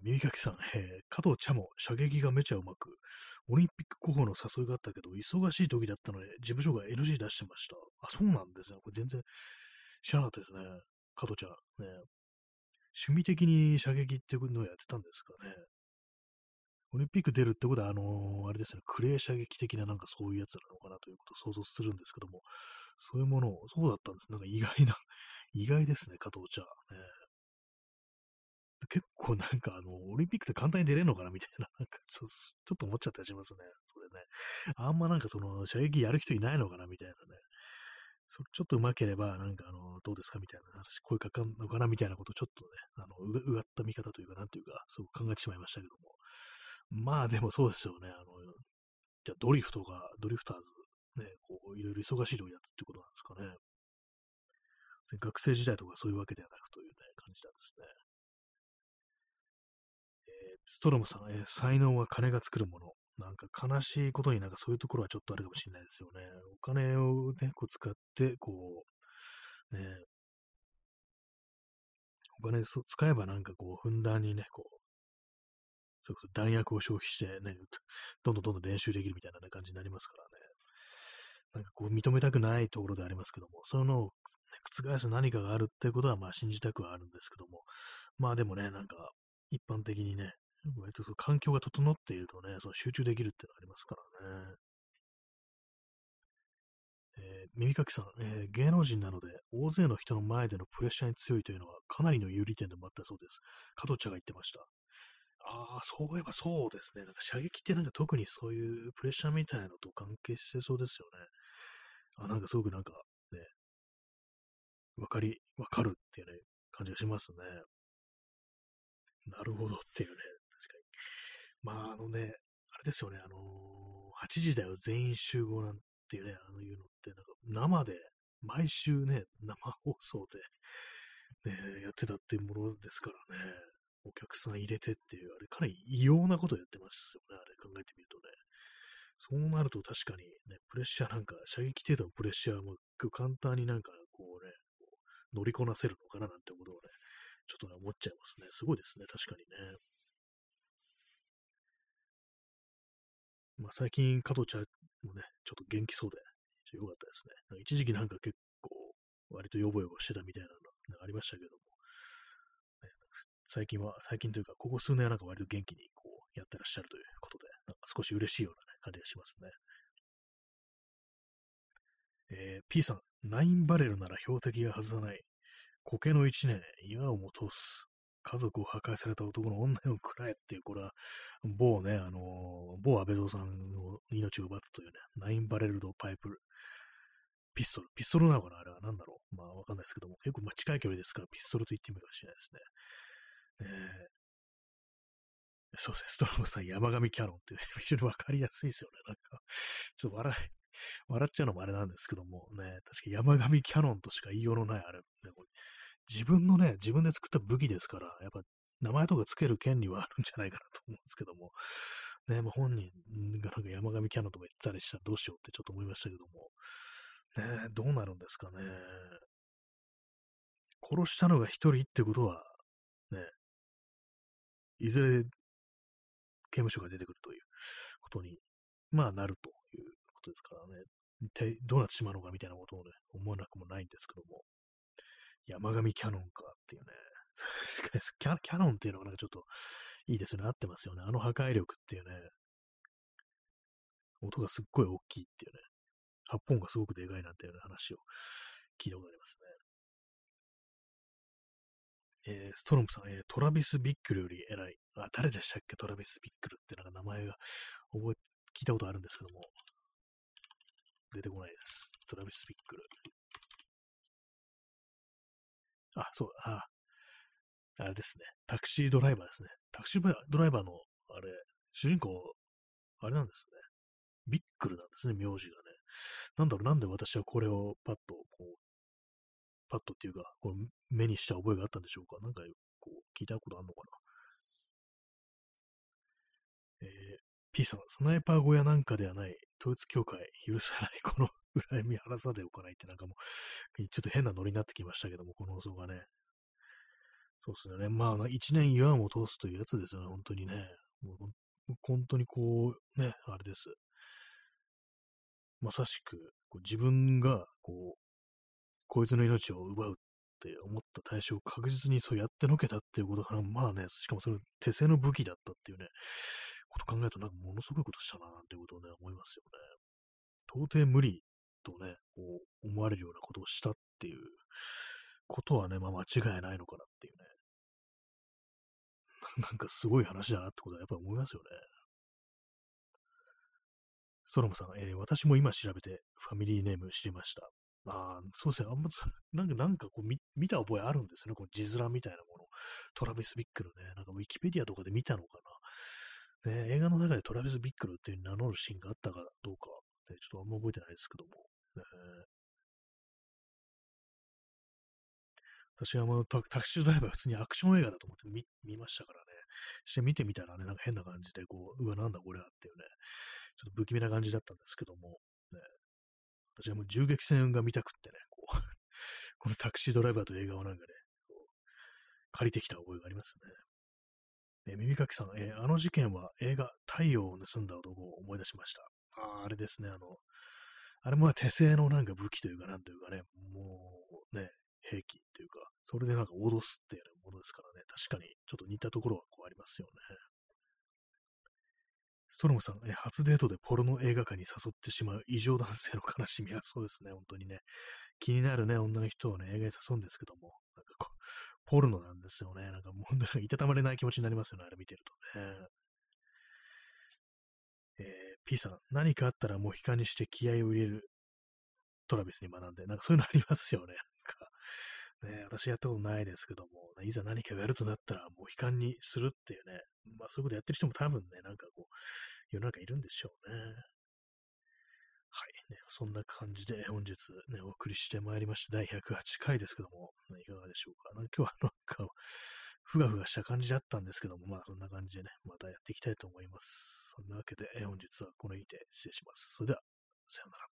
耳かきさん、加藤茶も射撃がめちゃうまく、オリンピック候補の誘いがあったけど、忙しい時だったので、事務所が NG 出してました。あ、そうなんですね、これ全然。知らなかったですね。加藤ちゃん。ね、趣味的に射撃っていうのをやってたんですかね。オリンピック出るってことは、あれですね、クレー射撃的ななんかそういうやつなのかなということを想像するんですけども、そういうものを、そうだったんです。なんか意外ですね、加藤ちゃん。ね、結構なんかオリンピックって簡単に出れるのかなみたいな、なんかちょっと思っちゃったりしますね。それね。あんまなんかその射撃やる人いないのかなみたいなね。それちょっと上手ければ、なんかどうですかみたいな話、声かかんのかなみたいなことをちょっとね、うがった見方というか、なんというか、そう考えてしまいましたけども。まあでもそうですよね、じゃあドリフターズ、ね、こう、いろいろ忙しい時だったってことなんですかね。学生時代とかそういうわけではなくというね、感じなんですね。ストロムさん、才能は金が作るもの。なんか悲しいことになんかそういうところはちょっとあるかもしれないですよね。お金をね、こう使って、こう、ね、お金使えばなんかこう、ふんだんにね、こう、それこそ弾薬を消費してね、どんどん練習できるみたいな、ね、感じになりますからね。なんかこう、認めたくないところでありますけども、その、覆す何かがあるってことは、まあ信じたくはあるんですけども、まあでもね、なんか、一般的にね、割とその環境が整っているとね、その集中できるっていうのがありますからね。耳かきさん、芸能人なので、大勢の人の前でのプレッシャーに強いというのは、かなりの有利点でもあったそうです。加藤茶が言ってました。ああ、そういえばそうですね。なんか射撃ってなんか特にそういうプレッシャーみたいなのと関係してそうですよね。あ、なんかすごくなんかね、わかるっていうね、感じがしますね。なるほどっていうね、確かに。まあね、あれですよね、8時だよ全員集合なんていうね、いうのって、なんか生で、毎週ね、生放送で、ね、やってたっていうものですからね、お客さん入れてっていう、あれかなり異様なことやってますよね、あれ考えてみるとね。そうなると確かにね、プレッシャーなんか、射撃程度のプレッシャーも簡単になんかこうね、こう乗りこなせるのかななんてことをね、ちょっとね、思っちゃいますね。すごいですね。確かにね。まあ、最近、加藤ちゃんもね、ちょっと元気そうで、よかったですね。なんか一時期なんか結構、割とヨボヨボしてたみたいなのがありましたけども、ね、最近というか、ここ数年はなんか割と元気にこうやってらっしゃるということで、なんか少し嬉しいような、ね、感じがしますね。P さん、ナインバレルなら標的が外さない。苔の一年、岩をも通す。家族を破壊された男の女を喰らえっていう、これは某ね、某安倍蔵さんの命を奪ったというね、ナインバレルドパイプピストル。ピストルなのかなあれは何だろうまあわかんないですけども、結構まあ近い距離ですからピストルと言ってもいいかもしれないですね。そうですね、ストロームさん、山上キャノンっていう、非常にわかりやすいですよね。なんか、ちょっと笑っちゃうのもあれなんですけどもね、確か山上キャノンとしか言いようのないあれ、ね、自分のね、自分で作った武器ですから、やっぱ名前とかつける権利はあるんじゃないかなと思うんですけども、ね、まあ、本人がなんか山上キャノンとか言ったりしたらどうしようってちょっと思いましたけども、ね、どうなるんですかね。殺したのが一人ってことは、ね、いずれ刑務所が出てくるということに、まあ、なるということですからね、一体どうなってしまうのかみたいなことをね、思わなくもないんですけども、山上キャノンかっていうね、キャノンっていうのがなんかちょっといいですよね、合ってますよね、あの破壊力っていうね、音がすっごい大きいっていうね、発砲がすごくでかいなんていう、ね、話を聞いたことありますね。ストロムさん、トラビス・ビックルより偉い。あ、誰でしたっけトラビス・ビックルってなんか名前が聞いたことあるんですけども、出てこないです。トラビス・ビックル。あ、そう、あれですね。タクシードライバーですね。タクシードライバーの、あれ、主人公、あれなんですね。ビックルなんですね、名字がね。なんだろう、なんで私はこれをパッとっていうか、こう目にした覚えがあったんでしょうか。なんか、こう、聞いたことあるのかな。P さん、スナイパー小屋なんかではない、統一教会、許さない、この恨み晴らさでおかないって、なんかもう、ちょっと変なノリになってきましたけども、この放送がね。そうですよね。まあ、一年岩を通すというやつですよね、本当にね。もう本当にこう、ね、あれです。まさしく、自分が、こいつの命を奪うって思った対象を確実にそうやってのけたっていうことから、まあね、しかもそれ手製の武器だったっていうね、こと考えると、なんかものすごいことしたな、なんていうことをね、思いますよね。到底無理とね、こう思われるようなことをしたっていうことはね、まあ間違いないのかなっていうね。なんかすごい話だなってことはやっぱり思いますよね。ソロムさん、私も今調べてファミリーネーム知りました。ああ、そうですね。あんま、なんかこう見た覚えあるんですよね。この字面みたいなもの。トラビス・ビックルね。なんかウィキペディアとかで見たのかな。ね、映画の中でトラビス・ビックルっていう名乗るシーンがあったかどうか、ね、ちょっとあんま覚えてないですけども。私はタクシードライバーは普通にアクション映画だと思って 見ましたからね。して見てみたらね、なんか変な感じで、こう、うわ、なんだこれだっていうね。ちょっと不気味な感じだったんですけども、ね、私はもう銃撃戦が見たくってね、このタクシードライバーという映画をなんかね、借りてきた覚えがありますね。耳かきさん、あの事件は映画、太陽を盗んだ男を思い出しました。あれですね、あれも手製のなんか武器というか、なんというかね、もうね、兵器というか、それでなんか脅すっていうものですからね、確かにちょっと似たところはこうありますよね。ストロムさん、初デートでポルノ映画館に誘ってしまう異常男性の悲しみはそうですね、本当にね、気になるね、女の人をね、映画に誘うんですけども、なんかこう、ポルノなんですよね、なんかもう、いたたまれない気持ちになりますよね、あれ見てるとね。P さん、何かあったらモヒカンにして気合を入れるトラビスに学んで、なんかそういうのありますよね、なんか、ね、私やったことないですけども、いざ何かやるとなったらモヒカンにするっていうね、まあ、そういうことやってる人も多分ね、なんかこう、世の中いるんでしょうね。はい、ね。そんな感じで本日ね、お送りしてまいりました。第108回ですけども、ね、いかがでしょうか。今日はなんか、ふがふがした感じだったんですけども、まあそんな感じでね、またやっていきたいと思います。そんなわけで、本日はこの日で失礼します。それでは、さようなら。